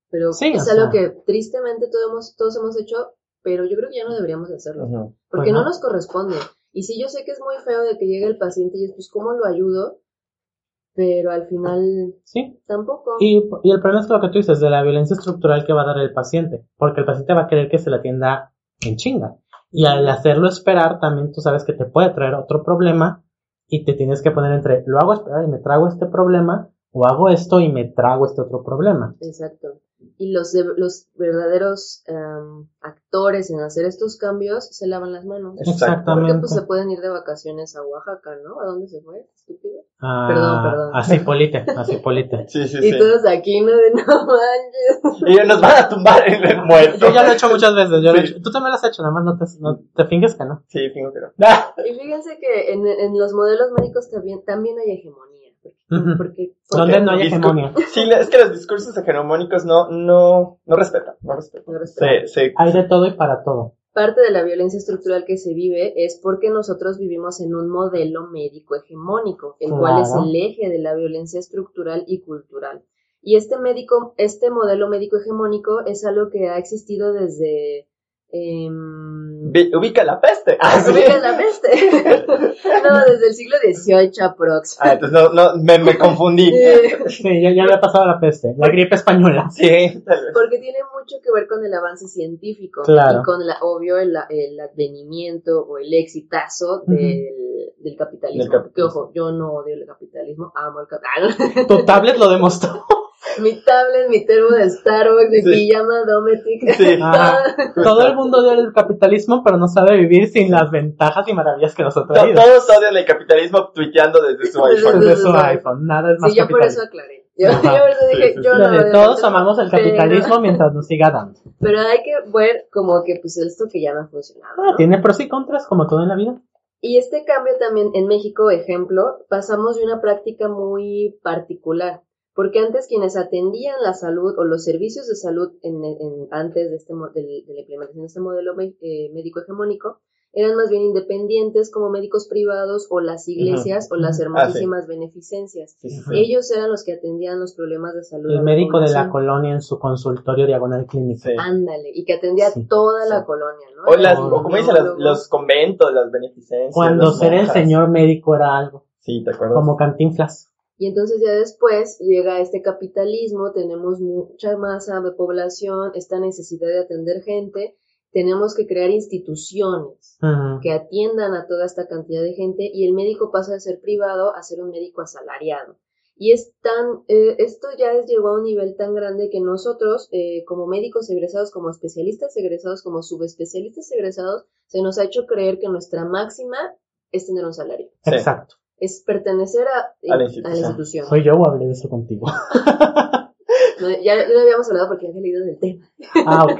Pero sí, es algo sea... que tristemente todos hemos, todos hemos hecho, pero yo creo que ya no deberíamos hacerlo. Uh-huh. Porque bueno. no nos corresponde. Y sí, yo sé que es muy feo de que llegue el paciente y es, pues, ¿cómo lo ayudo? Pero al final, sí. tampoco. Y, y el problema es lo que tú dices, de la violencia estructural que va a dar el paciente. Porque el paciente va a querer que se le atienda en chinga. Y al hacerlo esperar, también tú sabes que te puede traer otro problema y te tienes que poner entre, lo hago esperar y me trago este problema, o hago esto y me trago este otro problema. Exacto. Y los, de, los verdaderos um, actores en hacer estos cambios se lavan las manos. Exactamente. Porque pues se pueden ir de vacaciones a Oaxaca, ¿no? ¿A dónde se fue? Estúpido. Ah, perdón, perdón. A Cipolite, a Cipolite. Sí, sí, y sí. todos aquí, no de no manches. Ellos nos van a tumbar en el muerto. Yo ya lo he hecho muchas veces. Yo sí. lo he hecho. Tú también lo has hecho, nada más no te, no te finges que no. Sí, fingo que no. Y fíjense que en, en los modelos médicos también, también hay hegemonía. Uh-huh. Porque, ¿dónde okay. no hay hegemonía? Sí, es que los discursos hegemónicos no, no, no respetan, no respetan. No respetan. Se, se, hay de todo y para todo. Parte de la violencia estructural que se vive es porque nosotros vivimos en un modelo médico hegemónico, el claro. cual es el eje de la violencia estructural y cultural. Y este médico, este modelo médico hegemónico es algo que ha existido desde... Eh, ubica la peste. Ah, ¿sí? Ubica la peste. No, desde el siglo dieciocho aprox. Ah, entonces no, no, me, me confundí. Sí, ya, ya había pasado la peste, la gripe española. Sí, tal vez. Porque tiene mucho que ver con el avance científico. Claro. Y con, la, obvio, el, el advenimiento o el exitazo del, uh-huh. del capitalismo. Del capitalismo. Que, ojo, yo no odio el capitalismo, amo el capitalismo. Tu tablet lo demostró. Mi tablet, mi termo de Starbucks, mi sí. pijama Dometic. Sí. Ah, todo el mundo odia el capitalismo, pero no sabe vivir sin las ventajas y maravillas que nos ha traído. No, todos odian el capitalismo tuiteando desde su iPhone. Desde su iPhone, nada es más sí, yo por eso aclaré. Yo, yo por eso dije, sí, sí, yo sí. no de Todos amamos el capitalismo pero... mientras nos siga dando. Pero hay que ver como que pues esto que ya no ha funcionado. Ah, ¿no? Tiene pros y contras, como todo en la vida. Y este cambio también en México, ejemplo, pasamos de una práctica muy particular. Porque antes quienes atendían la salud o los servicios de salud en, en, antes de, este, de, de la implementación de este modelo me, eh, médico hegemónico eran más bien independientes como médicos privados o las iglesias uh-huh. o las hermosísimas ah, sí. beneficencias. Sí, sí, sí. Ellos eran los que atendían los problemas de salud. El médico población. de la colonia en su consultorio diagonal clínico. Sí. Ándale, y que atendía sí, toda sí. la colonia, ¿no? O, las, o como dicen los, los conventos, las beneficencias. Cuando ser monjas. El señor médico era algo. Sí, ¿te acuerdas? Como Cantinflas. Y entonces ya después llega este capitalismo, tenemos mucha masa de población, esta necesidad de atender gente, tenemos que crear instituciones uh-huh. que atiendan a toda esta cantidad de gente y el médico pasa de ser privado a ser un médico asalariado. Y es tan, eh, esto ya llegó a un nivel tan grande que nosotros, eh, como médicos egresados, como especialistas egresados, como subespecialistas egresados, se nos ha hecho creer que nuestra máxima es tener un salario. Sí. Exacto. Es pertenecer a, a, la a la institución. Soy yo, hablé de eso contigo. No, ya lo habíamos hablado porque había leído del tema. Ah, ok.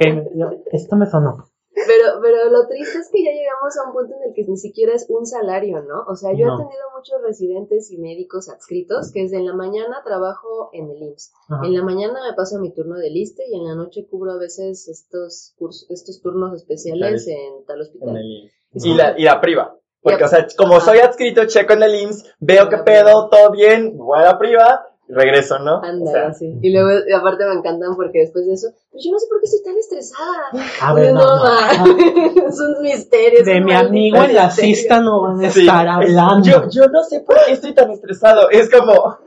Esto me sonó. Pero, pero lo triste es que ya llegamos a un punto en el que ni siquiera es un salario, ¿no? O sea, yo no. he atendido muchos residentes y médicos adscritos que desde en la mañana trabajo en el I M S S. Ajá. En la mañana me paso mi turno de liste y en la noche cubro a veces estos cursos, estos turnos especiales en tal hospital. En el... y, la, y la priva. Porque, o sea, como Ajá. soy adscrito, checo en el I M S S, veo qué pedo, todo bien, voy a la priva, regreso, ¿no? Anda, o sea, sí. Y luego, y aparte me encantan porque después de eso, pues yo no sé por qué estoy tan estresada. A ver, no, no, no. Son misterios. De mi amigo el gasista no van a estar hablando. Yo, yo no sé por qué estoy tan estresado. Es como,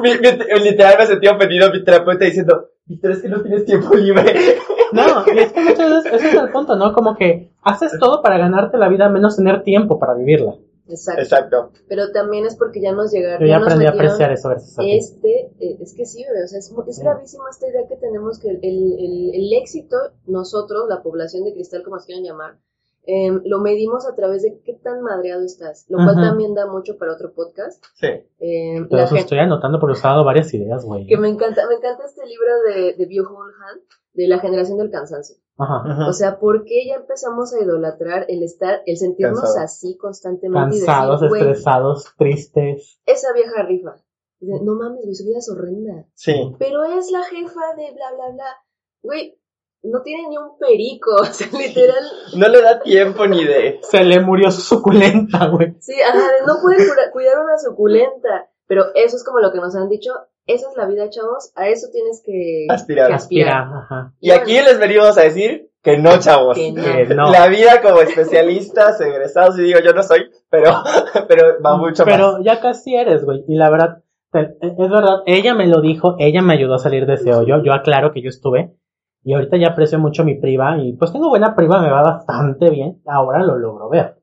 mi, mi, literal me sentí ofendido a mi terapeuta diciendo, Víctor, es que no tienes tiempo libre. No, y es que muchas veces ese es el punto, ¿no? Como que haces todo para ganarte la vida, menos tener tiempo para vivirla. Exacto. Exacto. Pero también es porque ya nos llegaron. Yo ya aprendí a apreciar eso. Gracias a ti. Este, es que sí, bebé, o sea, es, es gravísima esta idea que tenemos que el, el, el éxito, nosotros, la población de cristal, como se quieran llamar, eh, lo medimos a través de qué tan madreado estás, lo cual Ajá. también da mucho para otro podcast. Sí. Eh, Pero la eso gente, estoy anotando porque os ha dado varias ideas, güey. Que me encanta, me encanta este libro de, de Biohomal Han, de la generación del cansancio. Ajá, ajá. O sea, ¿por qué ya empezamos a idolatrar el estar, el sentirnos Cansado. así constantemente? Cansados, y decir, estresados, tristes. Esa vieja rifa. No mames, mi vida es horrenda. Sí. Pero es la jefa de bla, bla, bla. Güey, no tiene ni un perico. O sea, literal. No le da tiempo ni de. Se le murió su suculenta, güey. Sí, ajá, no puede cura, cuidar una suculenta. Pero eso es como lo que nos han dicho. Esa es la vida, chavos, a eso tienes que aspirar. Que aspirar. Ajá. Y aquí les venimos a decir que no, chavos. Que no. Que no. La vida como especialistas, egresados, y digo, yo no soy, pero, pero va mucho pero más. Pero ya casi eres, güey, y la verdad, es verdad, ella me lo dijo, ella me ayudó a salir de ese hoyo, yo aclaro que yo estuve, y ahorita ya aprecio mucho mi priva, y pues tengo buena priva, me va bastante bien, ahora lo logro ver.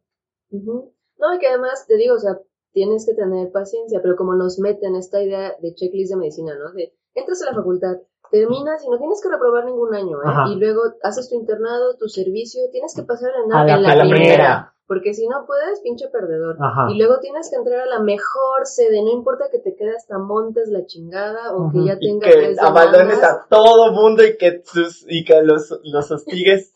Uh-huh. No, y que además, te digo, o sea, tienes que tener paciencia, pero como nos meten esta idea de checklist de medicina, ¿no? De entras a la facultad, terminas y no tienes que reprobar ningún año, ¿eh? Ajá. Y luego haces tu internado, tu servicio, tienes que pasar en la, en la, la primera, porque si no puedes, pinche perdedor. Ajá. Y luego tienes que entrar a la mejor sede, no importa que te quede hasta Montes la chingada o Ajá. que ya tengas... Y que abandones a todo mundo y que, sus, y que los, los hostigues...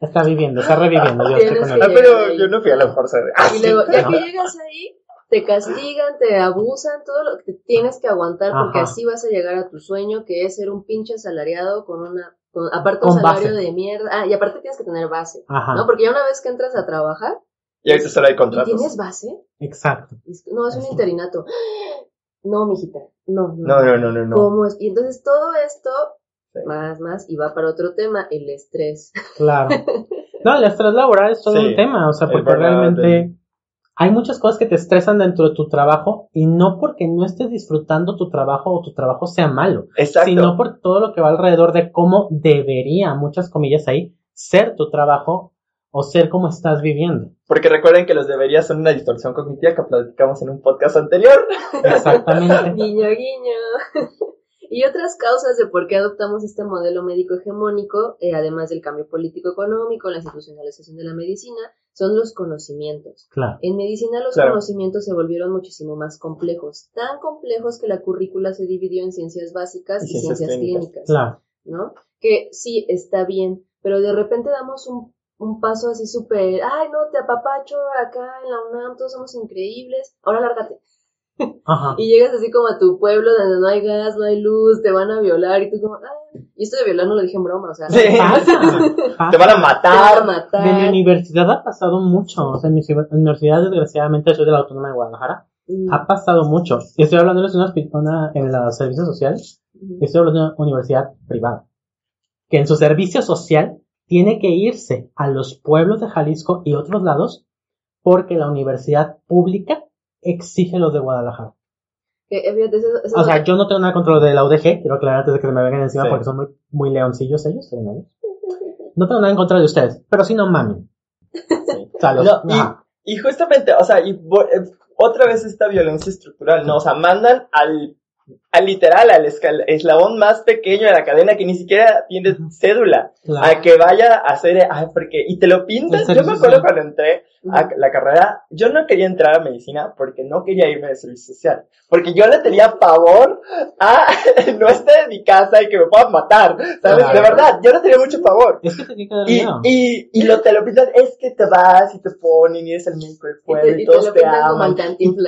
Está viviendo, está reviviendo. Dios, ah, pero yo no fui a la fuerza. De... Ah, y luego, ya no. que llegas ahí, te castigan, te abusan, todo lo que tienes que aguantar, Ajá. porque así vas a llegar a tu sueño, que es ser un pinche asalariado con una, con, aparte un con salario base. De mierda. Ah, y aparte tienes que tener base, Ajá. ¿no? Porque ya una vez que entras a trabajar... Y ahí te sale de contratos. ¿Y tienes base? Exacto. No, es un interinato. No, mijita, no. No, no, no, no. no. ¿Cómo es? Y entonces todo esto... Más, más, y va para otro tema, el estrés. Claro. No, el estrés laboral es todo sí, un tema, o sea, porque realmente hay muchas cosas que te estresan dentro de tu trabajo y no porque no estés disfrutando tu trabajo o tu trabajo sea malo, Exacto. sino por todo lo que va alrededor de cómo debería, muchas comillas ahí, ser tu trabajo o ser como estás viviendo. Porque recuerden que los deberías son una distorsión cognitiva que platicamos en un podcast anterior. Exactamente. Guiño, guiño. Y otras causas de por qué adoptamos este modelo médico hegemónico, eh, además del cambio político-económico, la institucionalización de la medicina, son los conocimientos. Claro. En medicina los claro. conocimientos se volvieron muchísimo más complejos, tan complejos que la currícula se dividió en ciencias básicas y, y ciencias, ciencias clínicas, clínicas claro. ¿no? Que sí, está bien, pero de repente damos un, un paso así súper, ay, no, te apapacho acá en la UNAM, todos somos increíbles, ahora lárgate. Ajá. Y llegas así como a tu pueblo donde no hay gas, no hay luz, te van a violar y tú como, ah, y esto de violar no lo dije en broma, o sea, sí. pasa, pasa. Te van a matar. Te van a matar. De mi universidad ha pasado mucho, o sea, en mi universidad desgraciadamente soy de la Autónoma de Guadalajara, mm. ha pasado mucho. Y estoy hablando de una persona en el servicio social, mm. estoy hablando de una universidad privada, que en su servicio social tiene que irse a los pueblos de Jalisco y otros lados porque la universidad pública exige los de Guadalajara. Eh, eh, eso, eso o sea, yo no tengo nada contra los de la U D G, quiero aclarar antes de que me vengan encima sí. porque son muy, muy leoncillos ellos, ellos. No tengo nada en contra de ustedes, pero sí no mamen. Sí. O sea, los, no, y, y justamente, o sea, y, otra vez esta violencia estructural, ¿no? O sea, mandan al, al literal, al escal, eslabón más pequeño de la cadena que ni siquiera tiene cédula, claro, a que vaya a hacer, ah, porque, y te lo pintas. Yo me acuerdo cuando entré a la carrera, yo no quería entrar a medicina porque no quería irme de servicio social, porque yo le tenía pavor a no estar en mi casa y que me puedan matar, ¿sabes? Claro. De verdad, yo no tenía mucho pavor. Es que tenía que dar miedo. Y, y, y lo, te lo pintan, es que te vas y te ponen y eres el médico del pueblo y, te, y todos te, te aman.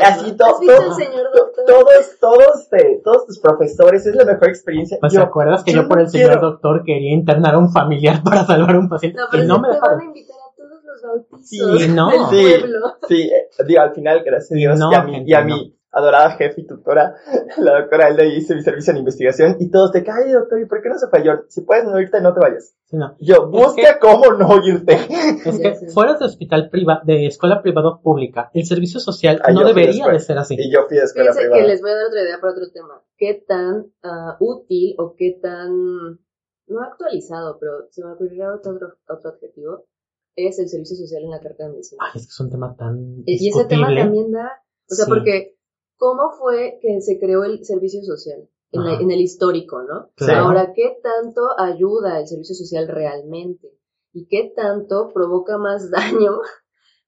Así todo, todo, todo, todos, todos, te, todos tus profesores, es la mejor experiencia. Pues yo, ¿te acuerdas que yo, yo por el quiero... señor doctor quería internar a un familiar para salvar a un paciente? No, pero y no si me dejaron. Van a invitar a todos los bautizos, sí, no, del sí, pueblo. Sí, digo, al final, gracias a Dios, no, y a mí, gente, y a mí. No. Adorada jefe y tutora, la doctora Elda, hice mi servicio en investigación y todos te caen, doctor, ¿y por qué no se falló? Si puedes no irte, no te vayas. Sí, no. Yo, busca es que, cómo no irte. Es que sí, sí. Fuera de hospital privado, de escuela privada o pública, el servicio social ah, no debería de ser así. Y yo fui a escuela Fíjense privada. Que les voy a dar otra idea para otro tema. ¿Qué tan uh, útil o qué tan, no actualizado, pero se me ocurrirá otro, otro objetivo, es el servicio social en la carta de medicina? Ay, es que es un tema tan discutible. Y ese tema también da, o sea, sí, porque... ¿Cómo fue que se creó el servicio social? En, la, en el histórico, ¿no? Claro. Ahora, ¿qué tanto ayuda el servicio social realmente? ¿Y qué tanto provoca más daño,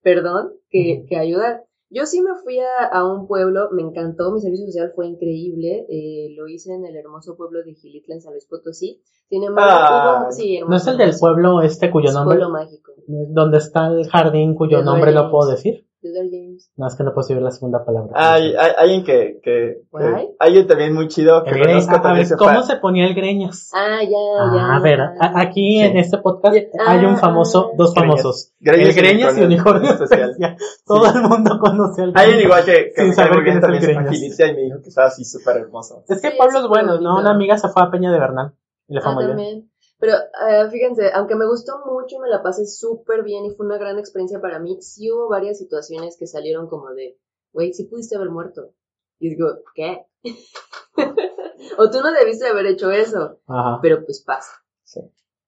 perdón, que, que ayudar? Yo sí me fui a, a un pueblo, me encantó, mi servicio social fue increíble, eh, lo hice en el hermoso pueblo de Xilitla, en San Luis Potosí. Sin embargo, ah, hubo, sí, hermoso, ¿no es el del pueblo este cuyo es nombre? Pueblo mágico. ¿Dónde está el jardín cuyo de nombre lo puedo decir? No, es que no puedo decir la segunda palabra. Hay, hay alguien que, que, que alguien también muy chido que conozco. A ver, ¿cómo fan? Se ponía el Greñas? Ah, ya, ya. Ah, a ver, a, aquí sí, en este podcast ah, hay un famoso, dos Greñas, famosos. Greñas, el Greñas y Unicornio Social. Social. Todo sí, el mundo conoce al Greñas. Alguien igual que, que sin saber quién es el Greñas. Y me dijo que estaba así súper hermoso. Es que sí, Pablo es bueno, ¿no? Una amiga se fue a Peña de Bernal y le fue ah, muy también. Bien. Pero eh, fíjense, aunque me gustó mucho, me la pasé súper bien y fue una gran experiencia para mí, sí hubo varias situaciones que salieron como de, güey, sí pudiste haber muerto. Y digo, ¿qué? O tú no debiste haber hecho eso. Ajá. Pero pues pasa. Sí.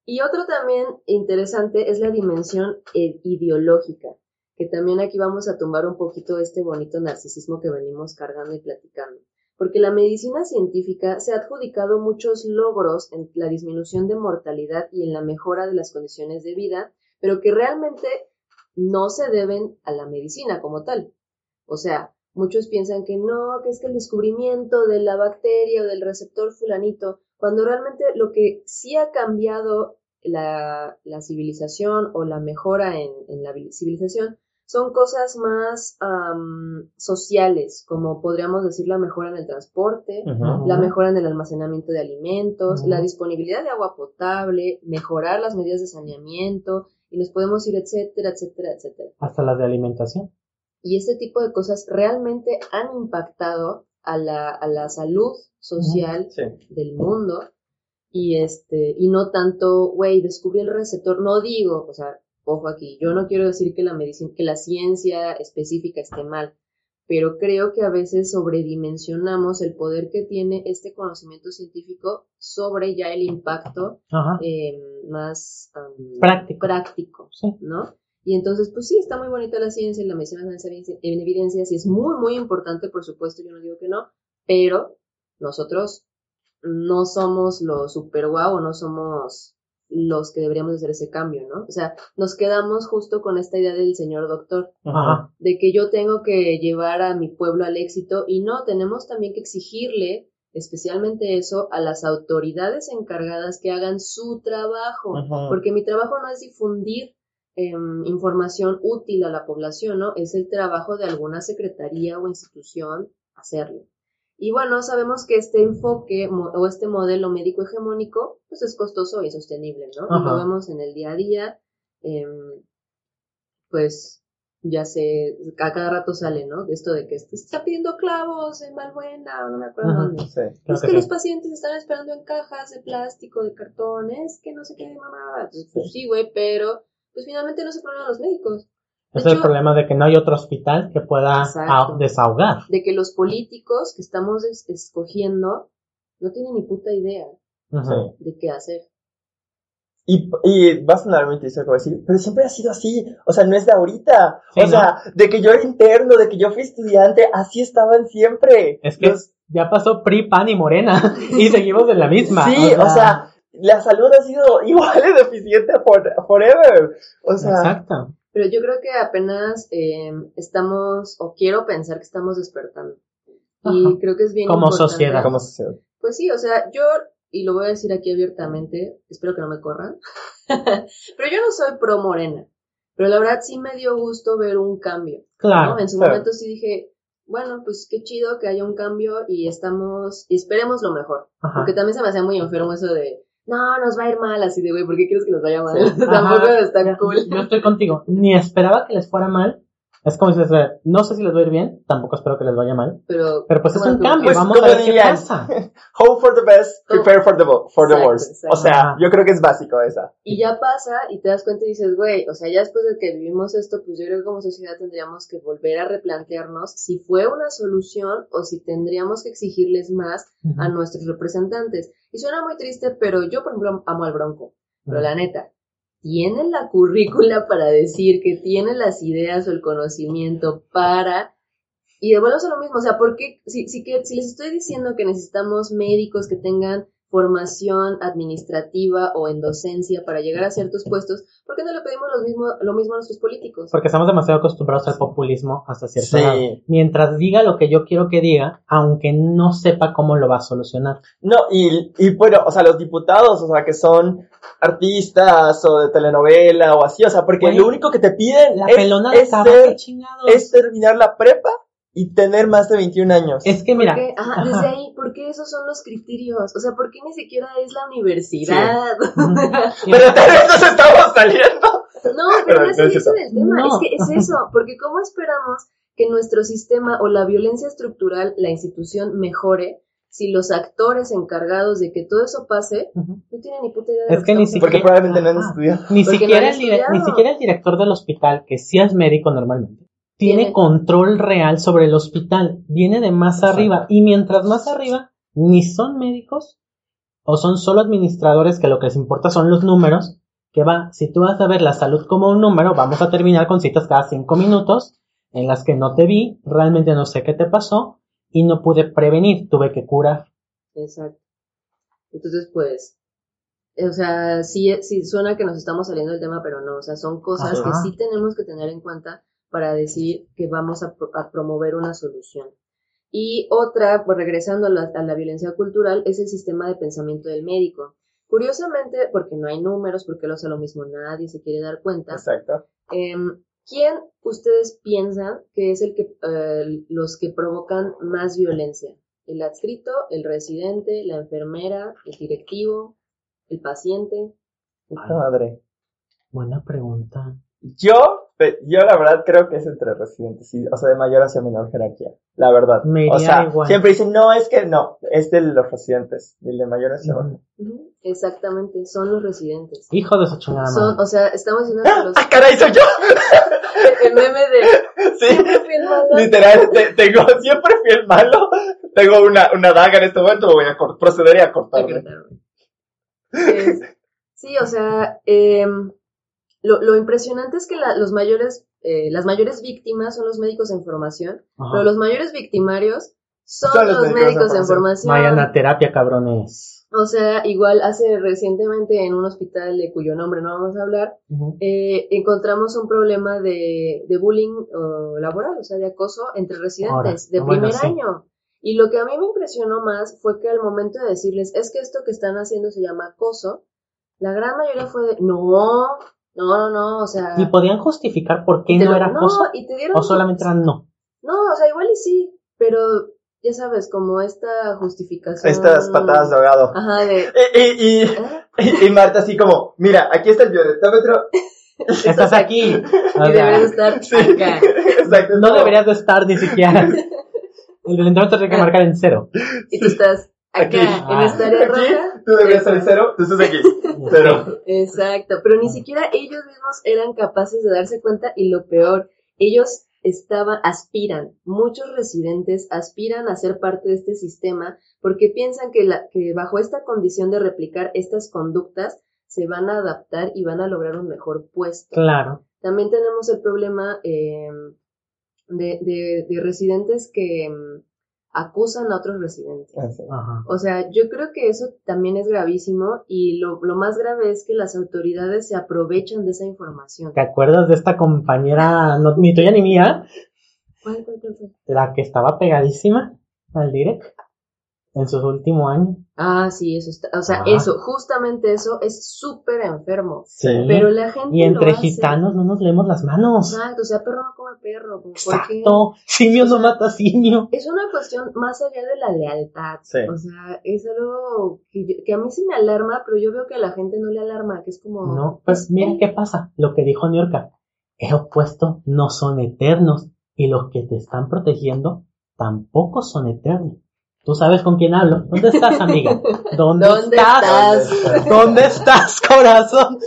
Y otro también interesante es la dimensión eh, ideológica, que también aquí vamos a tumbar un poquito este bonito narcisismo que venimos cargando y platicando. Porque la medicina científica se ha adjudicado muchos logros en la disminución de mortalidad y en la mejora de las condiciones de vida, pero que realmente no se deben a la medicina como tal. O sea, muchos piensan que no, que es que el descubrimiento de la bacteria o del receptor fulanito, cuando realmente lo que sí ha cambiado la, la civilización o la mejora en, en la civilización son cosas más um, sociales, como podríamos decir la mejora en el transporte, uh-huh, la mejora en el almacenamiento de alimentos, uh-huh, la disponibilidad de agua potable, mejorar las medidas de saneamiento, y nos podemos ir etcétera, etcétera, etcétera. Hasta las de alimentación. Y este tipo de cosas realmente han impactado a la, a la salud social, uh-huh, sí, del mundo, y este y no tanto, güey, descubrí el receptor, no digo, o sea, ojo aquí, yo no quiero decir que la medicina, que la ciencia específica esté mal, pero creo que a veces sobredimensionamos el poder que tiene este conocimiento científico sobre ya el impacto eh, más um, práctico, práctico sí, ¿no? Y entonces, pues sí, está muy bonita la ciencia y la medicina en evidencias y es muy, muy importante, por supuesto, yo no digo que no, pero nosotros no somos los super guau, no somos los que deberíamos hacer ese cambio, ¿no? O sea, nos quedamos justo con esta idea del señor doctor, ajá, de que yo tengo que llevar a mi pueblo al éxito, y no, tenemos también que exigirle especialmente eso a las autoridades encargadas que hagan su trabajo, ajá, porque mi trabajo no es difundir eh, información útil a la población, ¿no? Es el trabajo de alguna secretaría o institución hacerlo. Y bueno, sabemos que este enfoque o este modelo médico hegemónico pues es costoso y sostenible, ¿no? Ajá. Y lo vemos en el día a día, eh, pues ya se, a cada rato sale, ¿no? Esto de que se está pidiendo clavos en Malbuena, no me acuerdo ajá, dónde. Sí, claro es que, que los pacientes están esperando en cajas de plástico, de cartón, es que no sé qué de mamá. Pues sí, güey, sí, pero pues finalmente no se ponen a los médicos. Es el problema de que no hay otro hospital que pueda exacto, desahogar. De que los políticos que estamos es- escogiendo no tienen ni puta idea, uh-huh, de qué hacer. Y, y va a sonar muy triste, como decir, pero siempre ha sido así, o sea, no es de ahorita, sí, o ¿no? sea, de que yo era interno, de que yo fui estudiante, así estaban siempre. Es que Los... ya pasó PRI, PAN y Morena, y seguimos en la misma. Sí, o sea, o sea la salud ha sido igual de deficiente for, forever, o sea. Exacto. Pero yo creo que apenas eh, estamos, o quiero pensar que estamos despertando, y Ajá. creo que es bien como importante. Sociedad. Como sociedad. Pues sí, o sea, yo... y lo voy a decir aquí abiertamente, espero que no me corran, pero yo no soy pro Morena, pero la verdad sí me dio gusto ver un cambio. Claro. ¿No? En su claro. momento sí dije, bueno, pues qué chido que haya un cambio y estamos, y esperemos lo mejor. Ajá. Porque también se me hacía muy enfermo eso de, no, nos va a ir mal, así de, güey, ¿por qué quieres que nos vaya mal? Sí. Tampoco está cool. Yo estoy contigo, ni esperaba que les fuera mal. Es como si les ve, no sé si les va a ir bien, tampoco espero que les vaya mal, pero, pero pues es un cambio, pues, vamos a ver dirían, qué pasa. Hope for the best, prepare for the, for exacto, the worst. Exacto. O sea, yo creo que es básico esa. Y ya pasa, y te das cuenta y dices, güey, o sea, ya después de que vivimos esto, pues yo creo que como sociedad tendríamos que volver a replantearnos si fue una solución o si tendríamos que exigirles más uh-huh. a nuestros representantes. Y suena muy triste, pero yo, por ejemplo, amo al Bronco, uh-huh. pero la neta, tienen la currícula para decir que tienen las ideas o el conocimiento para... Y devolvemos a lo mismo, o sea, porque si, si, que, si les estoy diciendo que necesitamos médicos que tengan formación administrativa o en docencia para llegar a ciertos puestos, ¿por qué no le pedimos lo mismo, lo mismo a nuestros políticos? Porque estamos demasiado acostumbrados al populismo hasta cierto sí. lado. Mientras diga lo que yo quiero que diga, aunque no sepa cómo lo va a solucionar. No, y, y bueno, o sea, los diputados, o sea, que son... artistas o de telenovela o así, o sea, porque bueno, lo único que te piden la es, pelona de es, ser, es terminar la prepa y tener más de veintiún años. Es que mira, porque, ajá, ajá. desde ahí, ¿por qué esos son los criterios? O sea, ¿por qué ni siquiera es la universidad? Sí. Pero tal vez nos estamos saliendo. No, pero, pero no es no, eso del tema, no. es que es eso, porque ¿cómo esperamos que nuestro sistema o la violencia estructural, la institución mejore? Si los actores encargados de que todo eso pase, uh-huh. no tienen ni puta idea de es que ni siquiera, porque probablemente no han estudiado. Ni siquiera, no han estudiado. El, ni siquiera el director del hospital, que sí es médico normalmente, tiene, tiene control real sobre el hospital. Viene de más Exacto. arriba. Y mientras más arriba, ni son médicos, o son solo administradores, que lo que les importa son los números, que va, si tú vas a ver la salud como un número, vamos a terminar con citas cada cinco minutos, en las que no te vi, realmente no sé qué te pasó, y no pude prevenir, tuve que curar. Exacto. Entonces, pues, o sea, sí, sí suena que nos estamos saliendo del tema, pero no, o sea, son cosas Ajá. que sí tenemos que tener en cuenta para decir que vamos a, pro- a promover una solución. Y otra, pues regresando a la, a la violencia cultural, es el sistema de pensamiento del médico. Curiosamente, porque no hay números, porque lo hace lo mismo, nadie se quiere dar cuenta. Exacto. Eh, ¿Quién ustedes piensan que es el que eh, los que provocan más violencia? ¿El adscrito, el residente, la enfermera, el directivo, el paciente? Ay, madre. Buena pregunta. Yo, yo la verdad creo que es entre residentes, sí, o sea, de mayor hacia menor jerarquía, la verdad. Me iría o sea, igual. Siempre dicen, no, es que no, es de los residentes, el de mayor hacia menor. Uh-huh. Exactamente, son los residentes. Hijo de su chingada madre. O sea, estamos diciendo que los... ¡Ah, caray, soy yo! El meme de... Sí, siempre fui el malo. Literal, te, tengo, siempre fui el malo, tengo una, una daga en este momento, voy a cort- procederé a cortarme. Es, sí, o sea... Eh, Lo, lo impresionante es que la, los mayores, eh, las mayores víctimas son los médicos en formación, Ajá. pero los mayores victimarios son, son los, los médicos, médicos en formación. Vayan a terapia, cabrones. O sea, igual hace recientemente en un hospital de cuyo nombre no vamos a hablar, uh-huh. eh, encontramos un problema de, de bullying uh, laboral, o sea, de acoso entre residentes Ahora, de bueno, primer sí. año. Y lo que a mí me impresionó más fue que al momento de decirles, es que esto que están haciendo se llama acoso, la gran mayoría fue de, no... No, no, no, o sea... ¿Y podían justificar por qué no era acoso? No, y te dieron... ¿O solamente eran no? No, o sea, igual y sí, pero ya sabes, como esta justificación... Estas patadas de ahogado. Ajá, de... Y, y, y, ¿Eh? y, y Marta así como, mira, aquí está el violetómetro... Estás, Estás aquí. aquí. Y deberías estar sí. acá. Exacto. No, no deberías de estar ni siquiera. El violetómetro tiene que marcar en cero. Y tú estás... Acá, aquí. en esta área roja. Tú deberías estar en cero, tú estás aquí. Cero. Exacto, pero ni siquiera ellos mismos eran capaces de darse cuenta y lo peor, ellos estaban, aspiran, muchos residentes aspiran a ser parte de este sistema porque piensan que, la, que bajo esta condición de replicar estas conductas se van a adaptar y van a lograr un mejor puesto. Claro. También tenemos el problema eh, de, de, de residentes que acusan a otros residentes. Ajá. O sea, yo creo que eso también es gravísimo, y lo, lo más grave es que las autoridades se aprovechan de esa información. ¿Te acuerdas de esta compañera, no, ni tuya ni mía? ¿Cuál, cuál, cuál? La que estaba pegadísima al direct en su último año. Ah, sí, eso está, o sea, ah. eso, justamente eso es súper enfermo. Sí. Pero la gente. Y entre lo gitanos hace. No nos leemos las manos. Exacto, o sea, perro no come perro. Como exacto, cualquier... simio no mata simio. Es una cuestión más allá de la lealtad. Sí. O sea, es algo que, yo, que a mí sí me alarma, pero yo veo que a la gente no le alarma, que es como. No, pues mira qué pasa, lo que dijo Niorca. Esos puestos no son eternos y los que te están protegiendo tampoco son eternos. Tú sabes con quién hablo. ¿Dónde estás, amiga? ¿Dónde, ¿Dónde estás? estás? ¿Dónde estás, corazón?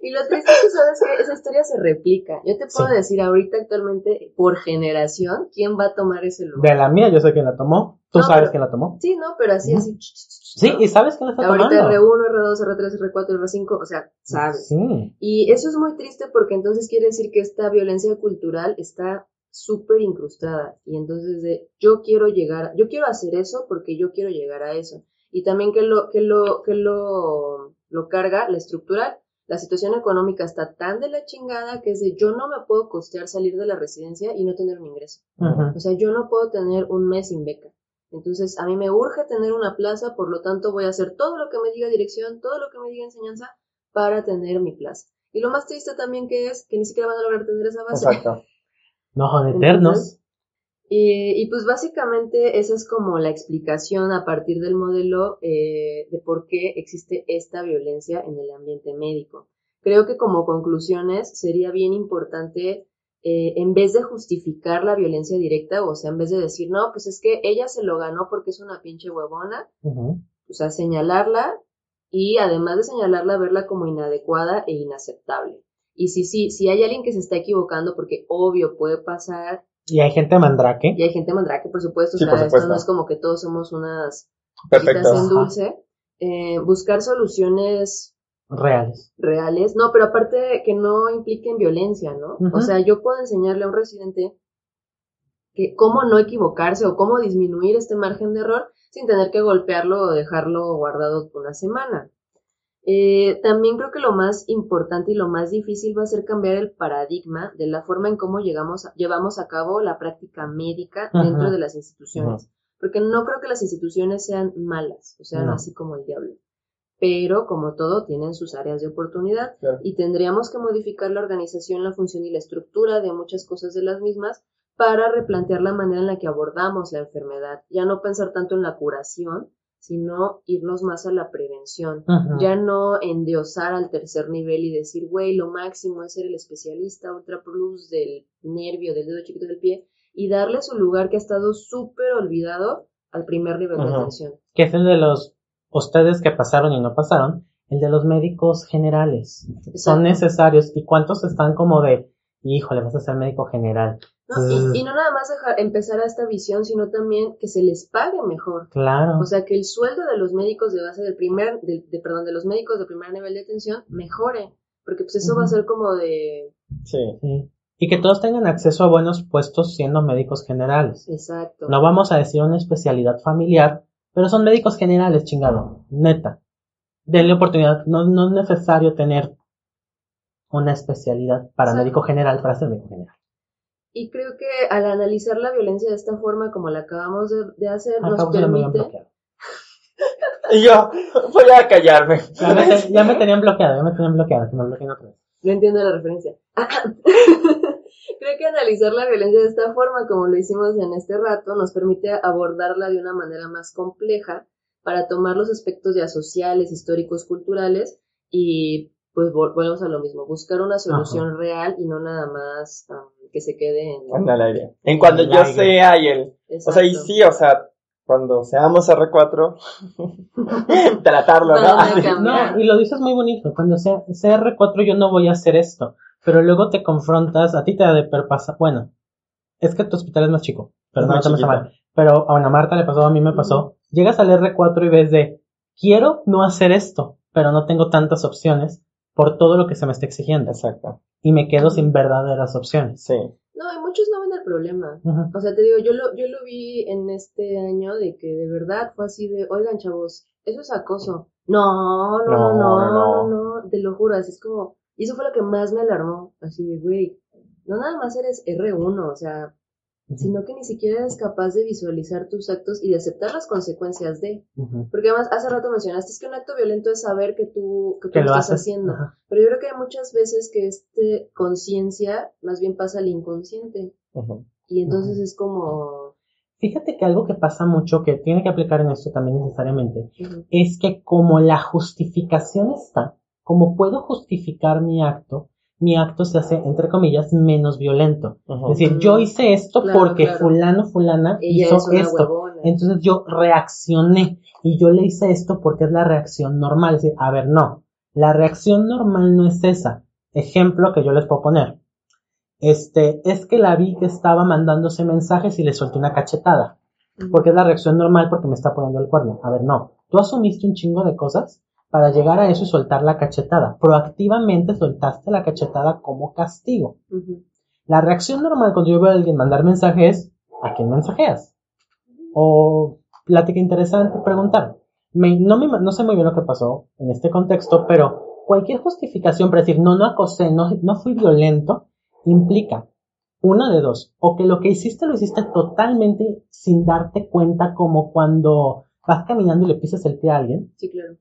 Y lo triste es que sabes que esa historia se replica. Yo te puedo sí. decir ahorita actualmente, por generación, quién va a tomar ese lugar. De la mía, yo sé quién la tomó. Tú no, sabes pero, quién la tomó. Sí, no, pero así, así. Sí, ¿no? Y sabes quién la está ahorita tomando. Ahorita erre uno, erre dos, erre tres, erre cuatro, erre cinco, o sea, sabes. Sí. Y eso es muy triste porque entonces quiere decir que esta violencia cultural está... súper incrustada, y entonces de, yo quiero llegar, yo quiero hacer eso porque yo quiero llegar a eso, y también que lo, que lo, que lo, lo carga la estructural, la situación económica está tan de la chingada que es de, yo no me puedo costear salir de la residencia y no tener un ingreso, uh-huh. O sea, yo no puedo tener un mes sin beca, entonces a mí me urge tener una plaza, por lo tanto voy a hacer todo lo que me diga dirección, todo lo que me diga enseñanza para tener mi plaza, y lo más triste también que es que ni siquiera van a lograr tener esa base. Exacto. No son eternos. Entonces, y, y pues básicamente esa es como la explicación a partir del modelo eh, de por qué existe esta violencia en el ambiente médico. Creo que como conclusiones sería bien importante, eh, en vez de justificar la violencia directa, o sea, en vez de decir, no, pues es que ella se lo ganó porque es una pinche huevona, uh-huh. O sea, señalarla y además de señalarla, verla como inadecuada e inaceptable. Y sí, sí, si hay alguien que se está equivocando, porque obvio puede pasar. Y hay gente mandrake. Y hay gente mandrake, por supuesto. Sí, o sea, por supuesto. Esto no es como que todos somos unas perfectas en dulce. Eh, buscar soluciones reales. Reales. No, pero aparte que no impliquen violencia, ¿no? Uh-huh. O sea, yo puedo enseñarle a un residente que cómo no equivocarse o cómo disminuir este margen de error sin tener que golpearlo o dejarlo guardado una semana. Eh, también creo que lo más importante y lo más difícil va a ser cambiar el paradigma de la forma en cómo llegamos a, llevamos a cabo la práctica médica dentro ajá, de las instituciones, ajá. Porque no creo que las instituciones sean malas, o sean no. Así como el diablo, pero como todo tienen sus áreas de oportunidad, claro. Y tendríamos que modificar la organización, la función y la estructura de muchas cosas de las mismas para replantear la manera en la que abordamos la enfermedad, ya no pensar tanto en la curación, sino irnos más a la prevención, ajá. Ya no endiosar al tercer nivel y decir, güey, lo máximo es ser el especialista ultra plus del nervio, del dedo chiquito del pie, y darle su lugar que ha estado súper olvidado al primer nivel ajá. De atención. Que es el de los, ustedes que pasaron y no pasaron, el de los médicos generales. Exacto. Son necesarios, y cuántos están como de, híjole, vas a ser médico general. No, y, y no nada más dejar, empezar a esta visión, sino también que se les pague mejor. Claro. O sea, que el sueldo de los médicos de base del primer, de, de, perdón, de los médicos de primer nivel de atención mejore, porque pues eso uh-huh. Va a ser como de... Sí, sí. Y que todos tengan acceso a buenos puestos siendo médicos generales. Exacto. No vamos a decir una especialidad familiar, pero son médicos generales, chingado, neta. Denle oportunidad, no, no es necesario tener una especialidad para exacto. Médico general, para ser médico general. Y creo que al analizar la violencia de esta forma, como la acabamos de, de hacer, acabamos nos permite... Y yo voy a callarme. Ya me, te, ya me tenían bloqueado, ya me tenían bloqueado, que me bloqueen otra vez. No entiendo la referencia. Creo que analizar la violencia de esta forma, como lo hicimos en este rato, nos permite abordarla de una manera más compleja para tomar los aspectos ya sociales, históricos, culturales y... pues volvemos a lo mismo, buscar una solución ajá. Real y no nada más um, que se quede en... En el aire. En cuando en yo aire. Sea y el... Exacto. O sea, y sí, o sea, cuando seamos erre cuatro, tratarlo, ¿no? No, y lo dices muy bonito, cuando sea, sea erre cuatro yo no voy a hacer esto, pero luego te confrontas, a ti te da de perpasa, bueno, es que tu hospital es más chico, pero no está mal, pero a una Marta le pasó, a mí me pasó, uh-huh. Llegas al erre cuatro y ves de, quiero no hacer esto. pero no tengo tantas opciones por todo lo que se me está exigiendo. Exacto. Y me quedo sin verdaderas opciones. Sí. No, y muchos no ven el problema. Uh-huh. O sea, te digo, yo lo, yo lo vi en este año de que de verdad fue así de, oigan, chavos, eso es acoso. No, no, no, no, no, no, no, te lo juro, así es como... Y eso fue lo que más me alarmó, así de, güey, no nada más eres erre uno, o sea, uh-huh. sino que ni siquiera eres capaz de visualizar tus actos y de aceptar las consecuencias de... Uh-huh. Porque además, hace rato mencionaste, es que un acto violento es saber que tú, que tú lo estás haces? haciendo. Uh-huh. Pero yo creo que hay muchas veces que este conciencia más bien pasa al inconsciente. Uh-huh. Y entonces uh-huh. es como... Fíjate que algo que pasa mucho, que tiene que aplicar en esto también necesariamente, uh-huh. es que como la justificación está, como puedo justificar mi acto, mi acto se hace, entre comillas, menos violento. Uh-huh. Es decir, yo hice esto claro, porque claro. fulano, fulana Ella hizo es esto. Huevona. Entonces yo reaccioné y yo le hice esto porque es la reacción normal. Es decir, a ver, no, la reacción normal no es esa. Ejemplo que yo les puedo poner. Este, es que la vi que estaba mandándose mensajes y le solté una cachetada. Uh-huh. Porque es la reacción normal porque me está poniendo el cuerno. A ver, no. Tú asumiste un chingo de cosas para llegar a eso y soltar la cachetada. Proactivamente soltaste la cachetada como castigo. Uh-huh. La reacción normal cuando yo veo a alguien mandar mensajes, ¿a quién mensajeas? O plática interesante, preguntar. Me, no, me, no sé muy bien lo que pasó en este contexto, pero cualquier justificación para decir, no, no acosé, no, no fui violento, implica una de dos. O que lo que hiciste lo hiciste totalmente sin darte cuenta, como cuando vas caminando y le pisas el pie a alguien. Sí, claro.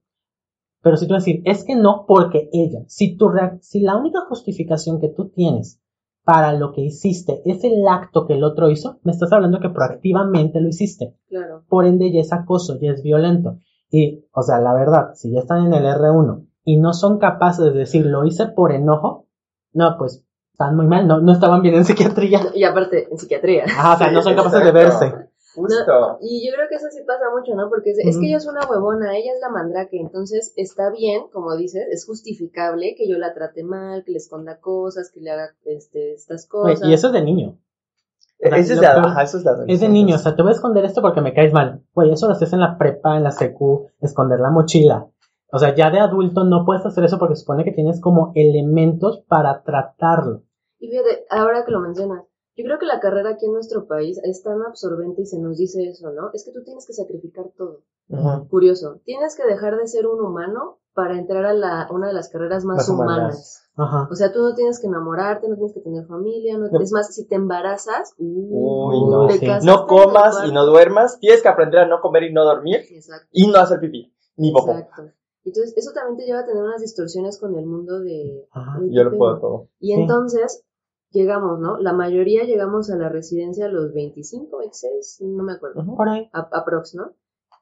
Pero si tú decir, es que no porque ella, si, tu reac- si la única justificación que tú tienes para lo que hiciste es el acto que el otro hizo, me estás hablando que proactivamente lo hiciste. Claro. Por ende ya es acoso, ya es violento. Y, o sea, la verdad, si ya están en el erre uno y no son capaces de decir, lo hice por enojo, no, pues están muy mal, no, no estaban bien en psiquiatría. Y aparte, en psiquiatría. Ah, o sea, no son capaces de verse. No, y yo creo que eso sí pasa mucho, ¿no? Porque es, uh-huh. es que ella es una huevona, ella es la mandrake, entonces está bien, como dices, es justificable que yo la trate mal, que le esconda cosas, que le haga este, estas cosas. Oye, y eso es de niño. O sea, eso, es de, ajá, eso es de adolescente. Es de niño, o sea, te voy a esconder esto porque me caes mal. Güey, eso lo haces en la prepa, en la secu, esconder la mochila. O sea, ya de adulto no puedes hacer eso porque supone que tienes como elementos para tratarlo. Y fíjate, ahora que lo mencionas, yo creo que la carrera aquí en nuestro país es tan absorbente y se nos dice eso, ¿no? Es que tú tienes que sacrificar todo. Uh-huh. Curioso. Tienes que dejar de ser un humano para entrar a la, una de las carreras más, más humanas. humanas. Uh-huh. O sea, tú no tienes que enamorarte, no tienes que tener familia. No, es más, si te embarazas, uh, Uy, no, te sí. casas, no comas y no duermas. Tienes que aprender a no comer y no dormir. Exacto. Y no hacer pipí, ni popó. Exacto. Entonces, eso también te lleva a tener unas distorsiones con el mundo de... Uh-huh. Yo lo puedo todo. Y sí. entonces... Llegamos, ¿no? La mayoría llegamos a la residencia a los veinticinco, veintiséis, no me acuerdo. Uh-huh. Por ahí. A- aprox, ¿no?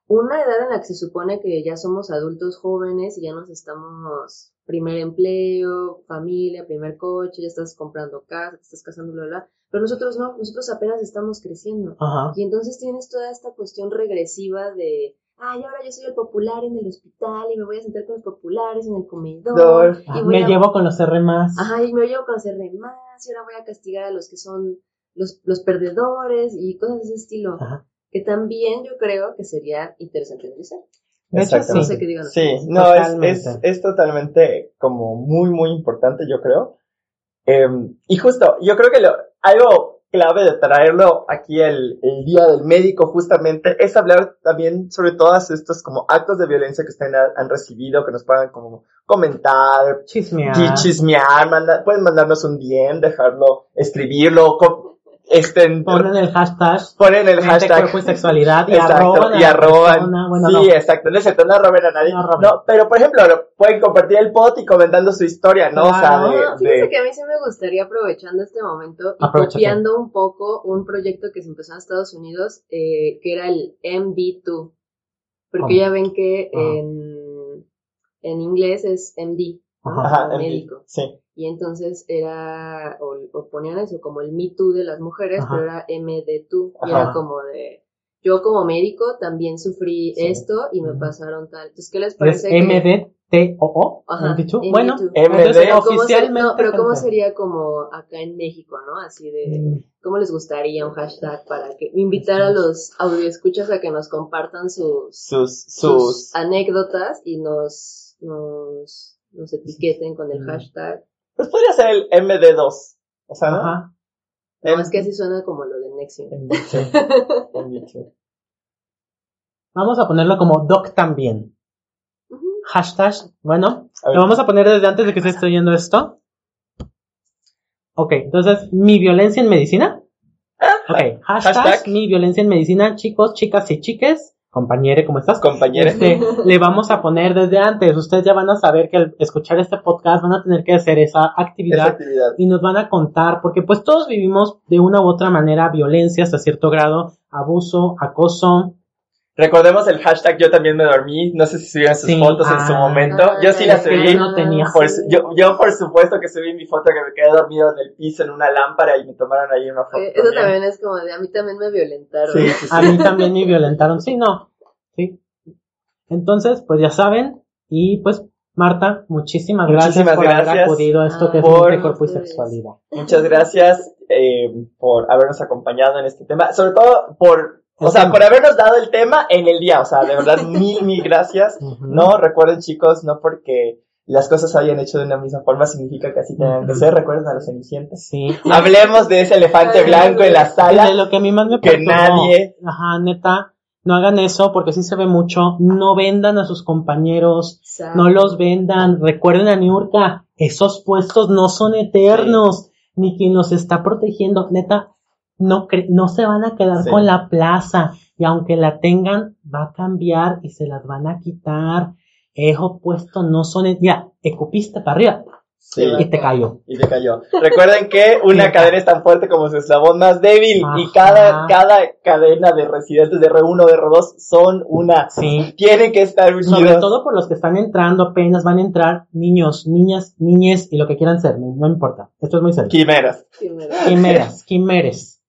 Una edad en la que se supone que ya somos adultos jóvenes y ya nos estamos... Primer empleo, familia, primer coche, ya estás comprando casa, te estás casando, bla, bla, bla. Pero nosotros no, nosotros apenas estamos creciendo. Uh-huh. Y entonces tienes toda esta cuestión regresiva de... Ay, ahora yo soy el popular en el hospital y me voy a sentar con los populares en el comedor. Y voy me a... llevo con los R más. Ajá, y me llevo con los R más y ahora voy a castigar a los que son los, los perdedores y cosas de ese estilo. Ajá. Que también yo creo que sería interesante revisar. Exacto. No sé qué digan. Sí, no, es, es, es totalmente como muy, muy importante, yo creo. Eh, y justo, yo creo que lo, algo... clave de traerlo aquí el, el día del médico justamente es hablar también sobre todos estos como actos de violencia que ustedes han recibido, que nos puedan como comentar, chismear, y chismear manda, pueden mandarnos un D M, dejarlo, escribirlo, com- estén, ponen el hashtag, ponen el hashtag cuerpo y sexualidad y exacto, arroban, y arroban persona, bueno, sí, no. exacto, no, exacto, no roben a nadie, no, no, pero por ejemplo pueden compartir el pod y comentando su historia, ¿no? Claro. O sea, de, no, fíjense de... que a mí sí me gustaría aprovechando este momento y copiando un poco un proyecto que se empezó en Estados Unidos eh, que era el eme be dos, porque oh. ya ven que oh. en, en inglés es eme de, ajá, ¿no? Médico, sí. Y entonces era, o, o ponían eso como el Me Too de las mujeres, ajá. pero era eme de dos, y era como de, yo como médico también sufrí sí. esto y me ajá. pasaron tal. Entonces, ¿qué les parece? ¿Es eme de te o o? Ajá, eme de dos. Bueno, eme de oficialmente. No, pero ¿cómo sería como acá en México, no? Así de, ¿cómo les gustaría un hashtag para que invitar a los audioescuchas a que nos compartan sus, sus, sus, sus anécdotas y nos... nos, nos etiqueten con el hashtag. Pues podría ser el M D dos. O sea, ¿no? Ajá. No, es que así suena como lo de Nexium. Vamos a ponerlo como doc también. Uh-huh. Hashtag, bueno, lo vamos a poner desde antes de que se esté oyendo esto. Ok, entonces, mi violencia en medicina. Ok, hashtag, hashtag mi violencia en medicina, chicos, chicas y chiques. Compañere, ¿cómo estás? Compañere. Este, le vamos a poner desde antes. Ustedes ya van a saber que al escuchar este podcast van a tener que hacer esa actividad, esa actividad. Y nos van a contar, porque pues todos vivimos de una u otra manera violencia hasta cierto grado, abuso, acoso. Recordemos el hashtag yo también me dormí. No sé si subieron sus sí. fotos ah, en su momento. Yo sí las subí. No tenía. Por, yo, yo por supuesto que subí mi foto que me quedé dormido en el piso en una lámpara y me tomaron ahí una foto. Eso también, también es como de a mí también me violentaron. Sí, sí, sí. A mí también me violentaron. Sí, no. Sí. Entonces, pues ya saben. Y pues, Marta, muchísimas, muchísimas gracias por gracias haber acudido a esto ah, que es Mente, Cuerpo y Sexualidad. Muchas gracias eh, por habernos acompañado en este tema. Sobre todo por... O sea, por habernos dado el tema en el día, o sea, de verdad, mil, mil gracias. Uh-huh. No, recuerden chicos, no porque las cosas se hayan hecho de una misma forma significa que así tengan que ser, recuerden a los cenicientas. Sí. Hablemos de ese elefante ay, blanco ay, en la sala. De lo que a mí más me preocupa. Que nadie. Ajá, neta, no hagan eso porque sí se ve mucho, no vendan a sus compañeros, sí. no los vendan, recuerden a Niurka, esos puestos no son eternos, sí. ni quien los está protegiendo, neta. No, cre- no se van a quedar sí. con la plaza y aunque la tengan va a cambiar y se las van a quitar. Esos puestos no son et- mira, escupiste para arriba sí, y te cayó y te cayó. Recuerden que una cadena es tan fuerte como su eslabón más débil. Ajá. Y cada, cada cadena de residentes de R uno, de R dos son una sí. tienen que estar unidos, sobre todo por los que están entrando, apenas van a entrar, niños, niñas, niñes y lo que quieran ser, no importa, esto es muy serio. Quimeras Quimeras, quimeras, quimeres.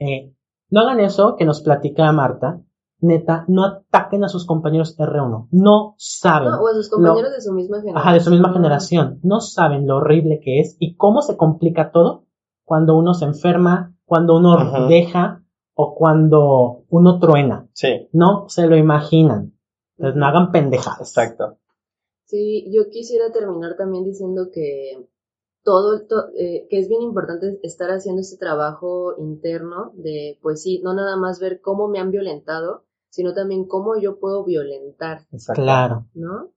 Eh, no hagan eso que nos platica Marta. Neta, no ataquen a sus compañeros R uno. No saben. No, o a sus compañeros lo, de su misma generación. Ajá, de su misma generación. No saben lo horrible que es y cómo se complica todo cuando uno se enferma, cuando uno uh-huh. deja o cuando uno truena. Sí. No se lo imaginan. Entonces uh-huh. no hagan pendejadas. Exacto. Sí, yo quisiera terminar también diciendo que todo, to, eh, que es bien importante estar haciendo este trabajo interno de, pues sí, no nada más ver cómo me han violentado, sino también cómo yo puedo violentar. Exacto. Claro. ¿No?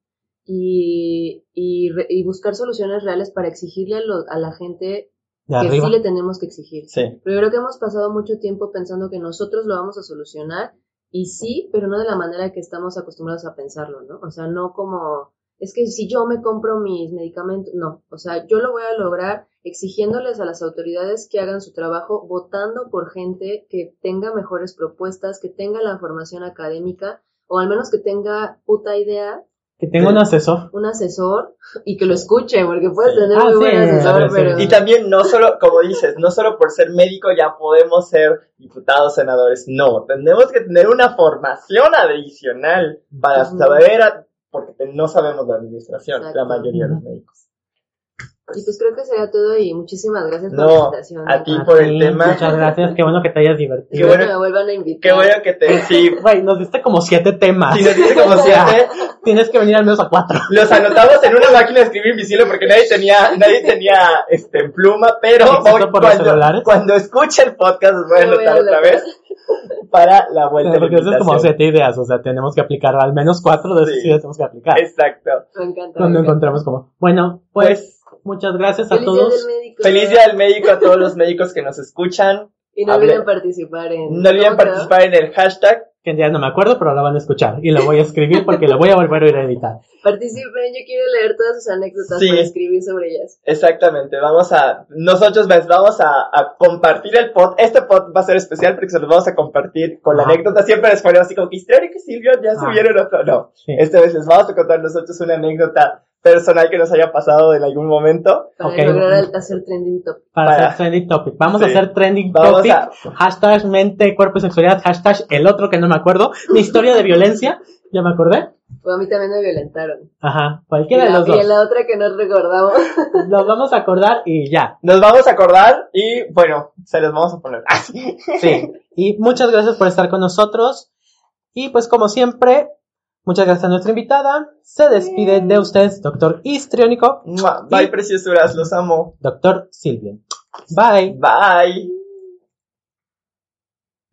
Y, y, re, y buscar soluciones reales para exigirle a, lo, a la gente de que arriba. Sí le tenemos que exigir. Sí. Pero creo que hemos pasado mucho tiempo pensando que nosotros lo vamos a solucionar, y sí, pero no de la manera que estamos acostumbrados a pensarlo, ¿no? O sea, no como... Es que si yo me compro mis medicamentos, no, o sea, yo lo voy a lograr exigiéndoles a las autoridades que hagan su trabajo, votando por gente que tenga mejores propuestas, que tenga la formación académica, o al menos que tenga puta idea. Que tenga un asesor. Un asesor, y que lo escuche, porque puedes tener ah, muy sí, buen asesor, sí, pero... Y también, no solo, como dices, no solo por ser médico ya podemos ser diputados, senadores, no, tenemos que tener una formación adicional para uh-huh. saber... A... Porque no sabemos la administración, exacto. la mayoría de los médicos. Pues, y pues creo que será todo y muchísimas gracias por no, la invitación. A ti por el tema. Muchas gracias, qué bueno que te hayas divertido. Qué bueno que me vuelvan a invitar. Qué bueno que te... Sí. Güey, nos diste como siete temas. Sí, nos diste como siete. Tienes que venir al menos a cuatro. Los anotamos en una máquina de escribir invisible porque nadie tenía, nadie tenía, este, pluma, pero hoy, cuando, cuando escuche el podcast los voy a anotar otra vez. Para la vuelta claro, de la invitación. Porque eso es como siete ideas, o sea, tenemos que aplicar al menos cuatro de esas sí, ideas tenemos que aplicar. Exacto. Me encanta. Cuando me encontramos encanta. Como, bueno, pues, pues muchas gracias a todos. Feliz día del médico. Feliz día del médico a todos los médicos que nos escuchan. Y no olviden participar en... No olviden participar en el hashtag. Que ya no me acuerdo, pero la van a escuchar. Y la voy a escribir porque la voy a volver a ir a editar. Participen, yo quiero leer todas sus anécdotas sí, para escribir sobre ellas. Exactamente, vamos a... Nosotros vamos a, a compartir el pod. Este pod va a ser especial porque se los vamos a compartir con ah. la anécdota. Siempre les ponemos así como que Historia que Silvio ya subieron ah. otro. No, sí. Esta vez les vamos a contar nosotros una anécdota personal que nos haya pasado en algún momento. Para okay. lograr hacer trending topic. Para, para hacer trending topic. Vamos sí. a hacer trending Vamos topic. A... Hashtag mente, cuerpo y sexualidad. Hashtag el otro que no me acuerdo. Mi historia de violencia. ¿Ya me acordé? Pues a mí también me violentaron. Ajá. Cualquiera la, de los dos. Y la otra que no recordamos. Nos vamos a acordar y ya. Nos vamos a acordar y bueno, se los vamos a poner. Sí. Y muchas gracias por estar con nosotros. Y pues como siempre, Muchas gracias a nuestra invitada. Se despide de ustedes, doctor Histriónico. Bye, preciosuras, los amo. Doctor Silvia. Bye. Bye.